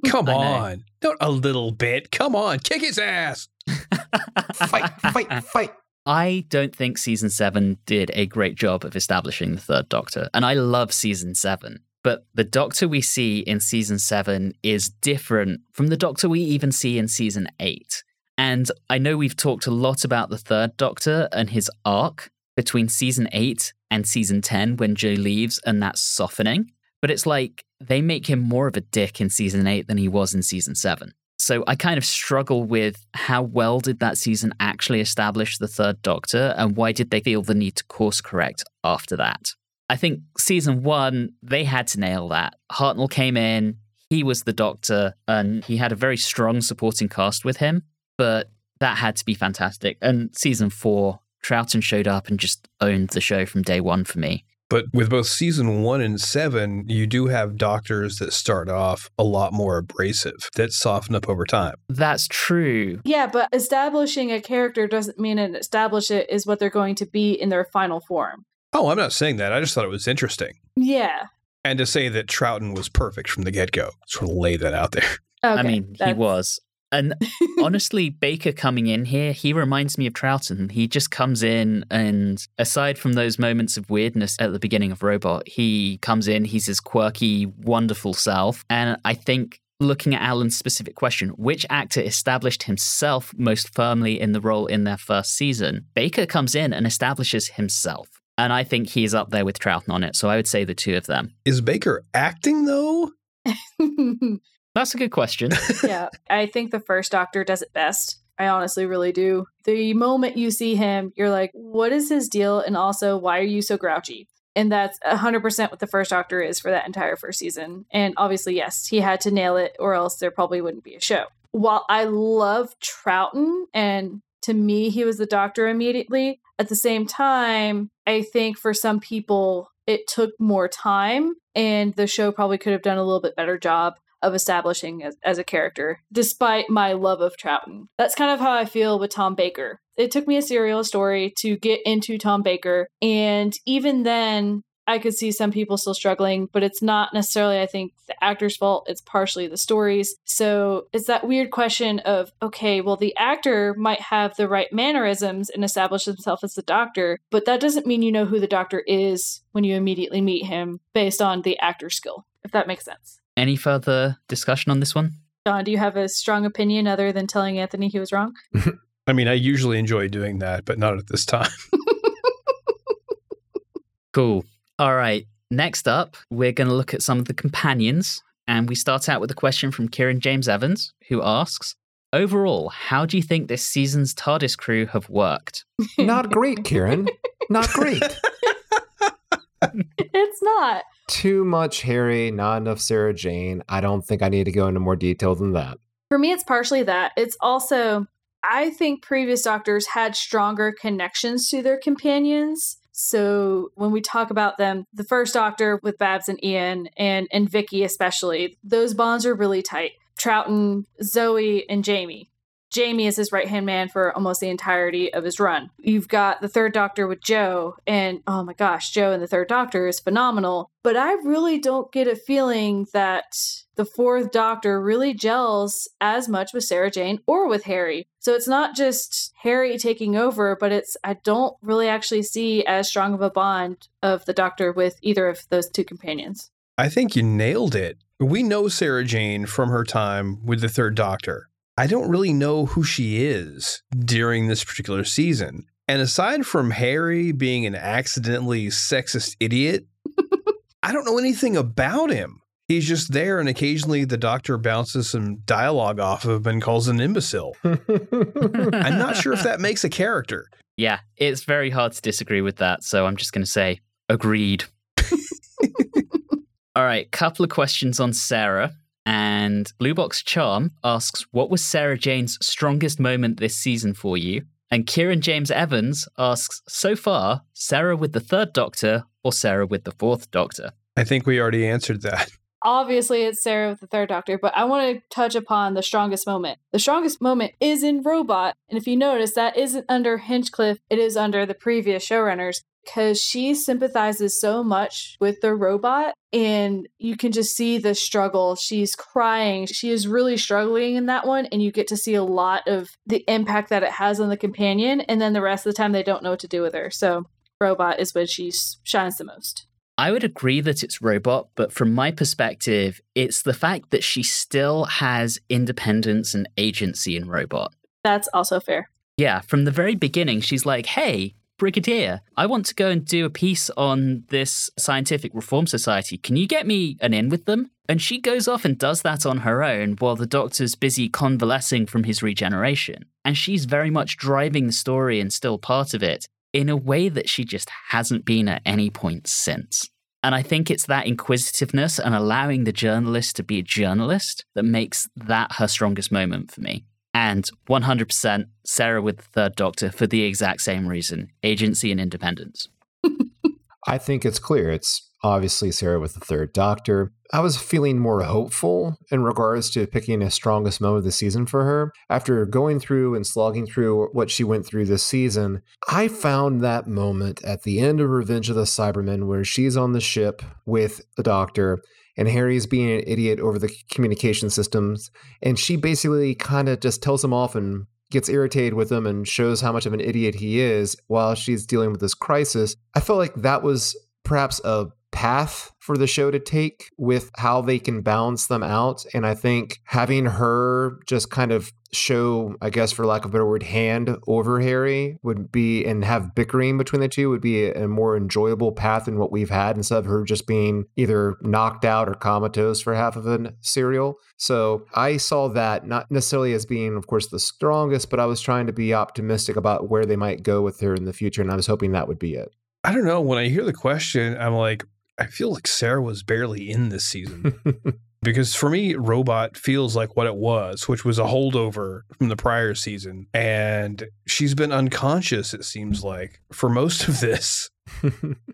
Come on. Not a little bit. Come on. Kick his ass. Fight. I don't think season 7 did a great job of establishing the third Doctor. And I love season 7. But the Doctor we see in season 7 is different from the Doctor we even see in season 8. And I know we've talked a lot about the third Doctor and his arc between season 8 and season 10 when Joe leaves, and that's softening. But it's like they make him more of a dick in season 8 than he was in season 7. So I kind of struggle with how well did that season actually establish the third Doctor, and why did they feel the need to course correct after that? I think season 1, they had to nail that. Hartnell came in, he was the Doctor, and he had a very strong supporting cast with him, but that had to be fantastic. And season 4, Troughton showed up and just owned the show from day one for me. But with both season 1 and 7, you do have Doctors that start off a lot more abrasive, that soften up over time. That's true. Yeah, but establishing a character doesn't mean an establish it is what they're going to be in their final form. Oh, I'm not saying that. I just thought it was interesting. Yeah. And to say that Troughton was perfect from the get-go, sort of lay that out there. Okay, I mean, he was. And honestly, Baker coming in here, he reminds me of Troughton. He just comes in, and aside from those moments of weirdness at the beginning of Robot, he comes in, he's his quirky, wonderful self. And I think, looking at Alan's specific question, which actor established himself most firmly in the role in their first season, Baker comes in and establishes himself. And I think he's up there with Troughton on it, so I would say the two of them. Is Baker acting, though? That's a good question. Yeah, I think the first Doctor does it best. I honestly really do. The moment you see him, you're like, what is his deal? And also, why are you so grouchy? And that's 100% what the first Doctor is for that entire first season. And obviously, yes, he had to nail it, or else there probably wouldn't be a show. while I love Troughton, and to me, he was the doctor immediately, at the same time, I think for some people, it took more time, and the show probably could have done a little bit better job of establishing as a character, despite my love of Troughton. That's kind of how I feel with Tom Baker. It took me a serial story to get into Tom Baker, and even then, I could see some people still struggling, but it's not necessarily, I think, the actor's fault. It's partially the stories. So it's that weird question of, okay, well, the actor might have the right mannerisms and establish himself as the doctor, but that doesn't mean you know who the doctor is when you immediately meet him based on the actor's skill, if that makes sense. Any further discussion on this one? John, do you have a strong opinion other than telling Anthony he was wrong? I mean, I usually enjoy doing that, but not at this time. Cool. All right, next up, we're going to look at some of the companions, and we start out with a question from Kieran James Evans, who asks, overall, how do you think this season's TARDIS crew have worked? Not great, Kieran. Not great. It's not. Too much Harry, not enough Sarah Jane. I don't think I need to go into more detail than that. For me, it's partially that. It's also, I think previous doctors had stronger connections to their companions. So when we talk about them, the first doctor with Babs and Ian and Vicky especially, those bonds are really tight. Troughton, Zoe, and Jamie. Jamie is his right-hand man for almost the entirety of his run. You've got the third doctor with Joe, and oh my gosh, Joe and the third doctor is phenomenal. But I really don't get a feeling that the fourth doctor really gels as much with Sarah Jane or with Harry. So it's not just Harry taking over, but it's, I don't really actually see as strong of a bond of the doctor with either of those two companions. I think you nailed it. We know Sarah Jane from her time with the third doctor. I don't really know who she is during this particular season. And aside from Harry being an accidentally sexist idiot, I don't know anything about him. He's just there, and occasionally the doctor bounces some dialogue off of him and calls him an imbecile. I'm not sure if that makes a character. Yeah, it's very hard to disagree with that, so I'm just going to say, agreed. All right, couple of questions on Sarah. And Blue Box Charm asks, what was Sarah Jane's strongest moment this season for you? And Kieran James Evans asks, so far, Sarah with the third doctor or Sarah with the fourth doctor? I think we already answered that. Obviously, it's Sarah with the third doctor, but I want to touch upon the strongest moment. The strongest moment is in Robot. And if you notice, that isn't under Hinchcliffe. It is under the previous showrunners, because she sympathizes so much with the robot, and you can just see the struggle. She's crying. She is really struggling in that one, and you get to see a lot of the impact that it has on the companion, and then the rest of the time they don't know what to do with her. So Robot is when she shines the most. I would agree that it's Robot, but from my perspective, it's the fact that she still has independence and agency in Robot. That's also fair. Yeah, from the very beginning, she's like, hey, Brigadier, I want to go and do a piece on this scientific reform society. Can you get me an in with them? And she goes off and does that on her own while the doctor's busy convalescing from his regeneration. And she's very much driving the story and still part of it in a way that she just hasn't been at any point since. And I think it's that inquisitiveness and allowing the journalist to be a journalist that makes that her strongest moment for me. And 100% Sarah with the third doctor for the exact same reason, agency and independence. I think it's clear. It's obviously Sarah with the third doctor. I was feeling more hopeful in regards to picking a strongest moment of the season for her. After going through and slogging through what she went through this season, I found that moment at the end of Revenge of the Cybermen where she's on the ship with the doctor and Harry's being an idiot over the communication systems. And she basically kind of just tells him off and gets irritated with him and shows how much of an idiot he is while she's dealing with this crisis. I felt like that was perhaps a path for the show to take with how they can balance them out. And I think having her just kind of show, I guess, for lack of a better word, hand over Harry would be, and have bickering between the two would be a more enjoyable path than what we've had, instead of her just being either knocked out or comatose for half of a serial. So I saw that not necessarily as being, of course, the strongest, but I was trying to be optimistic about where they might go with her in the future. And I was hoping that would be it. I don't know. When I hear the question, I'm like, I feel like Sarah was barely in this season. Because for me, Robot feels like what it was, which was a holdover from the prior season. And she's been unconscious, it seems like, for most of this.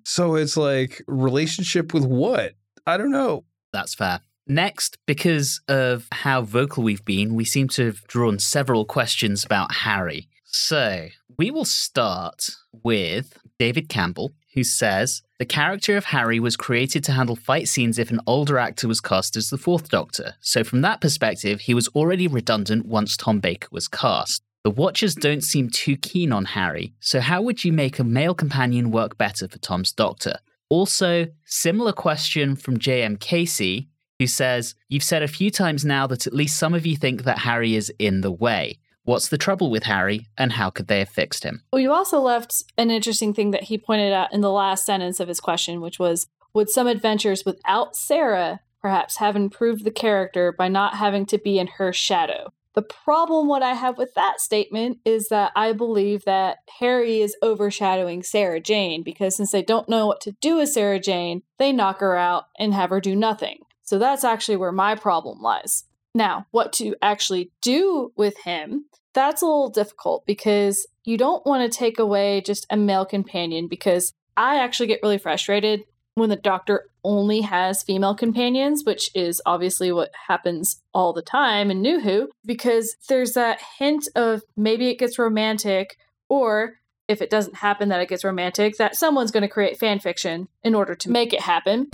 So it's like, relationship with what? I don't know. That's fair. Next, because of how vocal we've been, we seem to have drawn several questions about Harry. So we will start with David Campbell, who says, the character of Harry was created to handle fight scenes if an older actor was cast as the Fourth Doctor. So from that perspective, he was already redundant once Tom Baker was cast. The Watchers don't seem too keen on Harry, so how would you make a male companion work better for Tom's Doctor? Also, similar question from J.M. Casey, who says, you've said a few times now that at least some of you think that Harry is in the way. What's the trouble with Harry, and how could they have fixed him? Well, you also left an interesting thing that he pointed out in the last sentence of his question, which was, would some adventures without Sarah perhaps have improved the character by not having to be in her shadow? The problem what I have with that statement is that I believe that Harry is overshadowing Sarah Jane, because since they don't know what to do with Sarah Jane, they knock her out and have her do nothing. So that's actually where my problem lies. Now, what to actually do with him, that's a little difficult, because you don't want to take away just a male companion, because I actually get really frustrated when the Doctor only has female companions, which is obviously what happens all the time in New Who, because there's that hint of maybe it gets romantic, or if it doesn't happen that it gets romantic, that someone's going to create fan fiction in order to make it happen.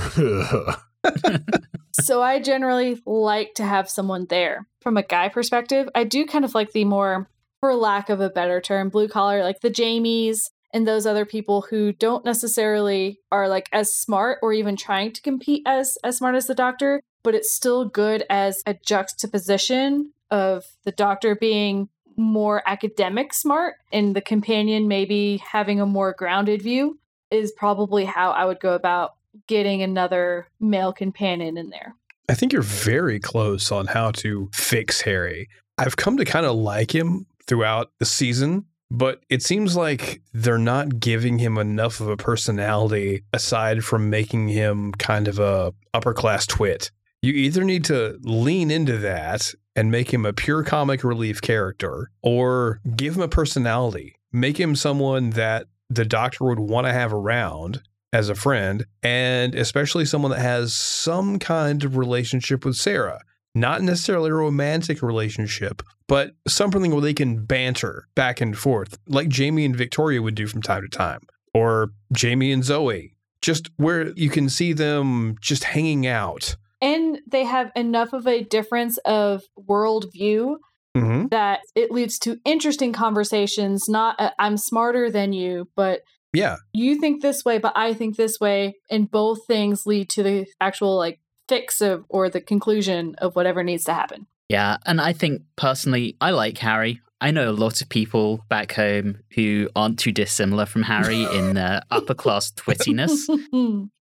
So I generally like to have someone there. From a guy perspective, I do kind of like the more, for lack of a better term, blue collar, like the Jamies and those other people who don't necessarily are like as smart or even trying to compete as smart as the Doctor, but it's still good as a juxtaposition of the Doctor being more academic smart and the companion maybe having a more grounded view is probably how I would go about getting another male companion in there. I think you're very close on how to fix Harry. I've come to kind of like him throughout the season, but it seems like they're not giving him enough of a personality aside from making him kind of a upper class twit. You either need to lean into that and make him a pure comic relief character, or give him a personality, make him someone that the Doctor would want to have around as a friend, and especially someone that has some kind of relationship with Sarah. Not necessarily a romantic relationship, but something where they can banter back and forth, like Jamie and Victoria would do from time to time, or Jamie and Zoe, just where you can see them just hanging out. And they have enough of a difference of worldview that it leads to interesting conversations, not I'm smarter than you, but yeah, you think this way, but I think this way, and both things lead to the actual like fix of or the conclusion of whatever needs to happen. Yeah, and I think personally, I like Harry. I know a lot of people back home who aren't too dissimilar from Harry in their upper class twittiness.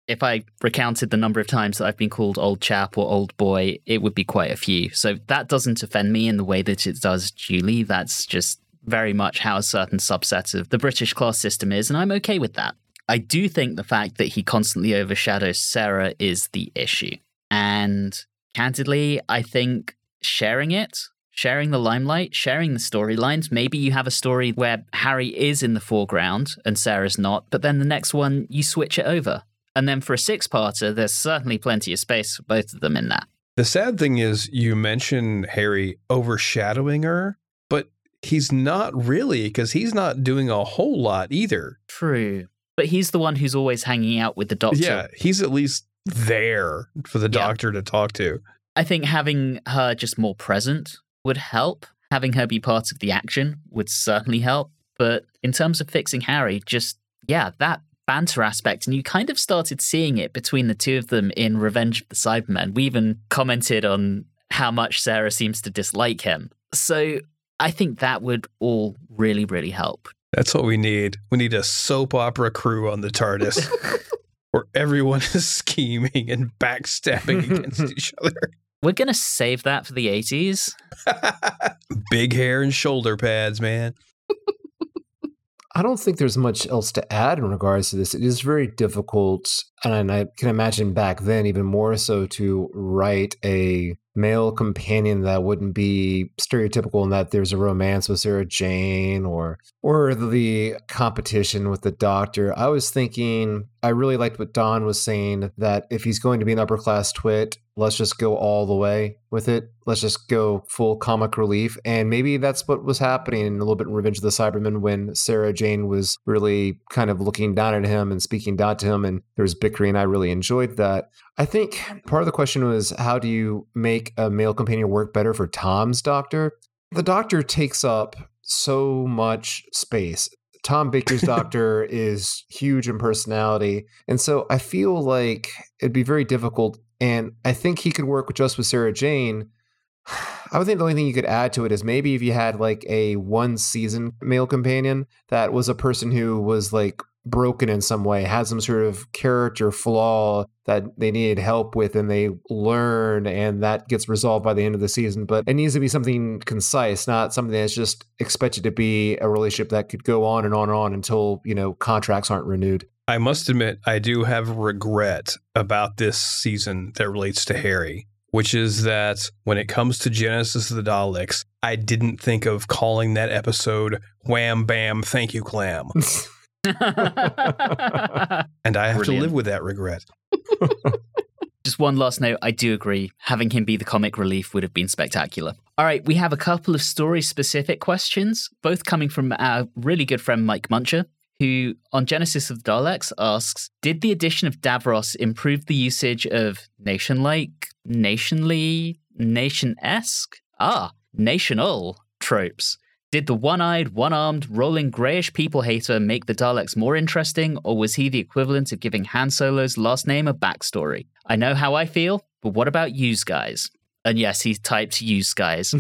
If I recounted the number of times that I've been called old chap or old boy, it would be quite a few. So that doesn't offend me in the way that it does Julie. That's just very much how a certain subset of the British class system is, and I'm okay with that. I do think the fact that he constantly overshadows Sarah is the issue. And candidly, I think sharing it, sharing the limelight, sharing the storylines, maybe you have a story where Harry is in the foreground and Sarah's not, but then the next one, you switch it over. And then for a six-parter, there's certainly plenty of space for both of them in that. The sad thing is you mention Harry overshadowing her, but he's not really, because he's not doing a whole lot either. True. But he's the one who's always hanging out with the Doctor. Yeah, he's at least there for the Doctor to talk to. I think having her just more present would help. Having her be part of the action would certainly help. But in terms of fixing Harry, just, that banter aspect, and you kind of started seeing it between the two of them in Revenge of the Cybermen. We even commented on how much Sarah seems to dislike him. So I think that would all really, really help. That's what we need. We need a soap opera crew on the TARDIS where everyone is scheming and backstabbing against each other. We're going to save that for the 80s. Big hair and shoulder pads, man. I don't think there's much else to add in regards to this. It is very difficult. and I can imagine back then even more so, to write a male companion that wouldn't be stereotypical in that there's a romance with Sarah Jane or the competition with the doctor. I was thinking, I really liked what Don was saying, that if he's going to be an upper class twit, let's just go all the way with it. Let's just go full comic relief. And maybe that's what was happening in a little bit in Revenge of the Cybermen, when Sarah Jane was really kind of looking down at him and speaking down to him, and there was bickering. I really enjoyed that. I think part of the question was, how do you make a male companion work better for Tom's doctor? The doctor takes up so much space. Tom Baker's doctor is huge in personality. And so I feel like it'd be very difficult. And I think he could work just with Sarah Jane. I would think the only thing you could add to it is maybe if you had like a one season male companion that was a person who was like broken in some way, had some sort of character flaw that they needed help with, and they learn, and that gets resolved by the end of the season. But it needs to be something concise, not something that's just expected to be a relationship that could go on and on and on until, you know, contracts aren't renewed. I must admit, I do have regret about this season that relates to Harry, which is that when it comes to Genesis of the Daleks, I didn't think of calling that episode Wham Bam Thank You Clam. And I have to live with that regret. Just one last note, I do agree. Having him be the comic relief would have been spectacular. All right, we have a couple of story-specific questions, both coming from our really good friend Mike Muncher, who on Genesis of the Daleks asks, did the addition of Davros improve the usage of nation-like, nationly, nation-esque, national tropes? Did the one-eyed, one-armed, rolling greyish people-hater make the Daleks more interesting, or was he the equivalent of giving Han Solo's last name a backstory? I know how I feel, but what about yous guys? And yes, he typed yous guys.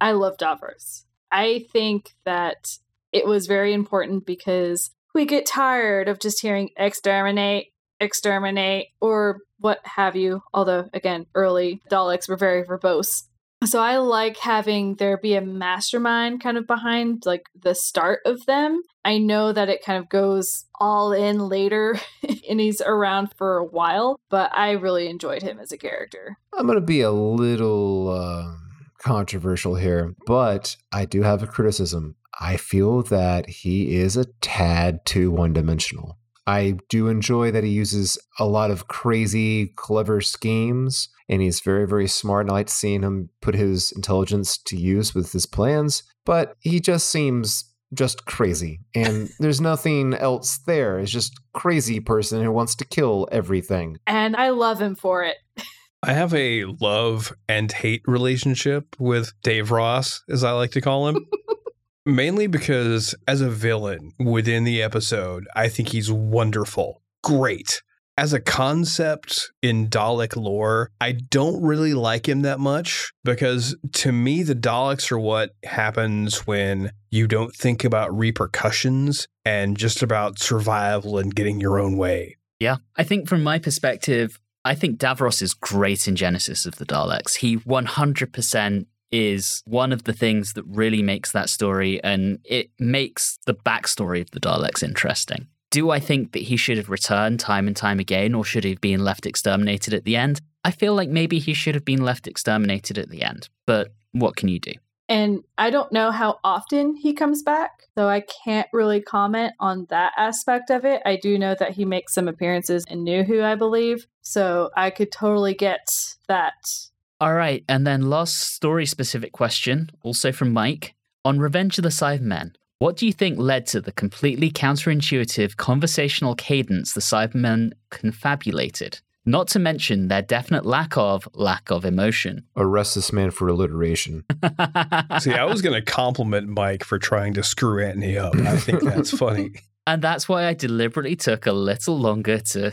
I love Davros. I think that it was very important because we get tired of just hearing exterminate, exterminate, or what have you. Although, again, early Daleks were very verbose. So I like having there be a mastermind kind of behind like the start of them. I know that it kind of goes all in later and he's around for a while, but I really enjoyed him as a character. I'm going to be a little controversial here, but I do have a criticism. I feel that he is a tad too one-dimensional. I do enjoy that he uses a lot of crazy, clever schemes, and he's very, very smart. And I like seeing him put his intelligence to use with his plans, but he just seems just crazy. And there's nothing else there. It's just crazy person who wants to kill everything. And I love him for it. I have a love and hate relationship with Davros, as I like to call him. Mainly because as a villain within the episode, I think he's wonderful. Great. As a concept in Dalek lore, I don't really like him that much because to me, the Daleks are what happens when you don't think about repercussions and just about survival and getting your own way. Yeah. I think from my perspective, I think Davros is great in Genesis of the Daleks. He 100% is one of the things that really makes that story, and it makes the backstory of the Daleks interesting. Do I think that he should have returned time and time again, or should he have been left exterminated at the end? I feel like maybe he should have been left exterminated at the end, but what can you do? And I don't know how often he comes back, so I can't really comment on that aspect of it. I do know that he makes some appearances in New Who, I believe, so I could totally get that. All right, and then last story-specific question, also from Mike. On Revenge of the Cybermen, what do you think led to the completely counterintuitive conversational cadence the Cybermen confabulated? Not to mention their definite lack of emotion. Arrest this man for alliteration. See, I was going to compliment Mike for trying to screw Anthony up. I think that's funny. And that's why I deliberately took a little longer to...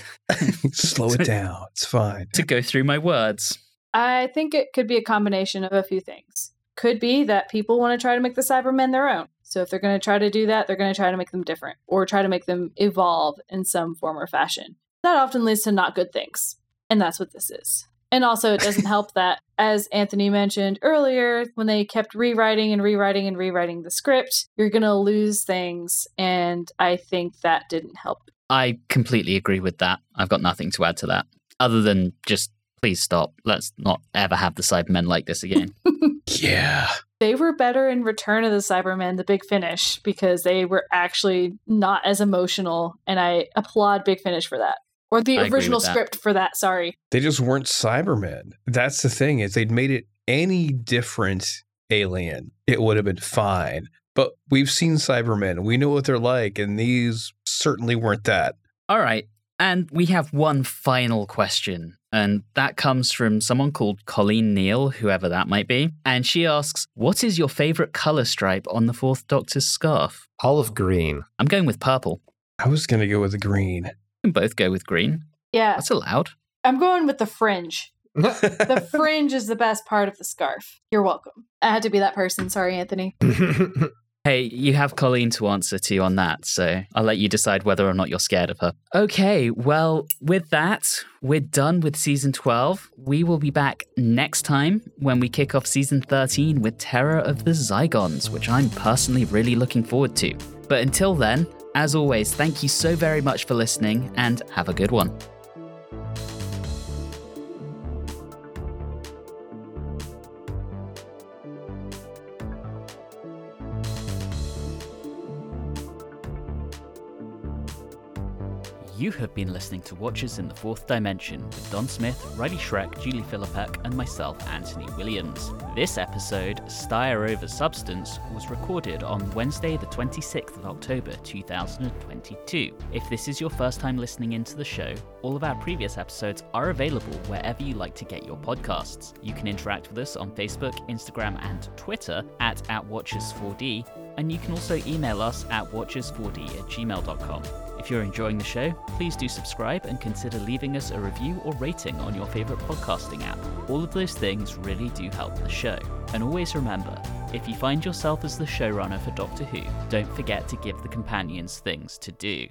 Slow it down. It's fine. To go through my words. I think it could be a combination of a few things. Could be that people want to try to make the Cybermen their own. So if they're going to try to do that, they're going to try to make them different or try to make them evolve in some form or fashion. That often leads to not good things. And that's what this is. And also it doesn't help that, as Anthony mentioned earlier, when they kept rewriting and rewriting and rewriting the script, you're going to lose things. And I think that didn't help. I completely agree with that. I've got nothing to add to that other than just please stop. Let's not ever have the Cybermen like this again. Yeah. They were better in Return of the Cybermen, the Big Finish, because they were actually not as emotional. And I applaud Big Finish for that. Or the original script for that, sorry. They just weren't Cybermen. That's the thing, is they'd made it any different alien, it would have been fine. But we've seen Cybermen. We know what they're like, and these certainly weren't that. All right. And we have one final question, and that comes from someone called Colleen Neal, whoever that might be. And she asks, what is your favorite color stripe on the Fourth Doctor's scarf? Olive green. I'm going with purple. I was going to go with green. We can both go with green. Yeah. That's allowed. I'm going with the fringe. The fringe is the best part of the scarf. You're welcome. I had to be that person. Sorry, Anthony. Hey, you have Colleen to answer to on that, so I'll let you decide whether or not you're scared of her. Okay, well, with that, we're done with Season 12. We will be back next time when we kick off Season 13 with Terror of the Zygons, which I'm personally really looking forward to. But until then, as always, thank you so very much for listening, and have a good one. You have been listening to Watchers in the Fourth Dimension with Don Smith, Riley Schreck, Julie Filipek, and myself, Anthony Williams. This episode, Styre Over Substance, was recorded on Wednesday the 26th of October 2022. If this is your first time listening into the show, all of our previous episodes are available wherever you like to get your podcasts. You can interact with us on Facebook, Instagram, and Twitter at Watchers4D, and you can also email us at watchers4d@gmail.com. If you're enjoying the show, please do subscribe and consider leaving us a review or rating on your favorite podcasting app. All of those things really do help the show. And always remember, if you find yourself as the showrunner for Doctor Who, don't forget to give the companions things to do.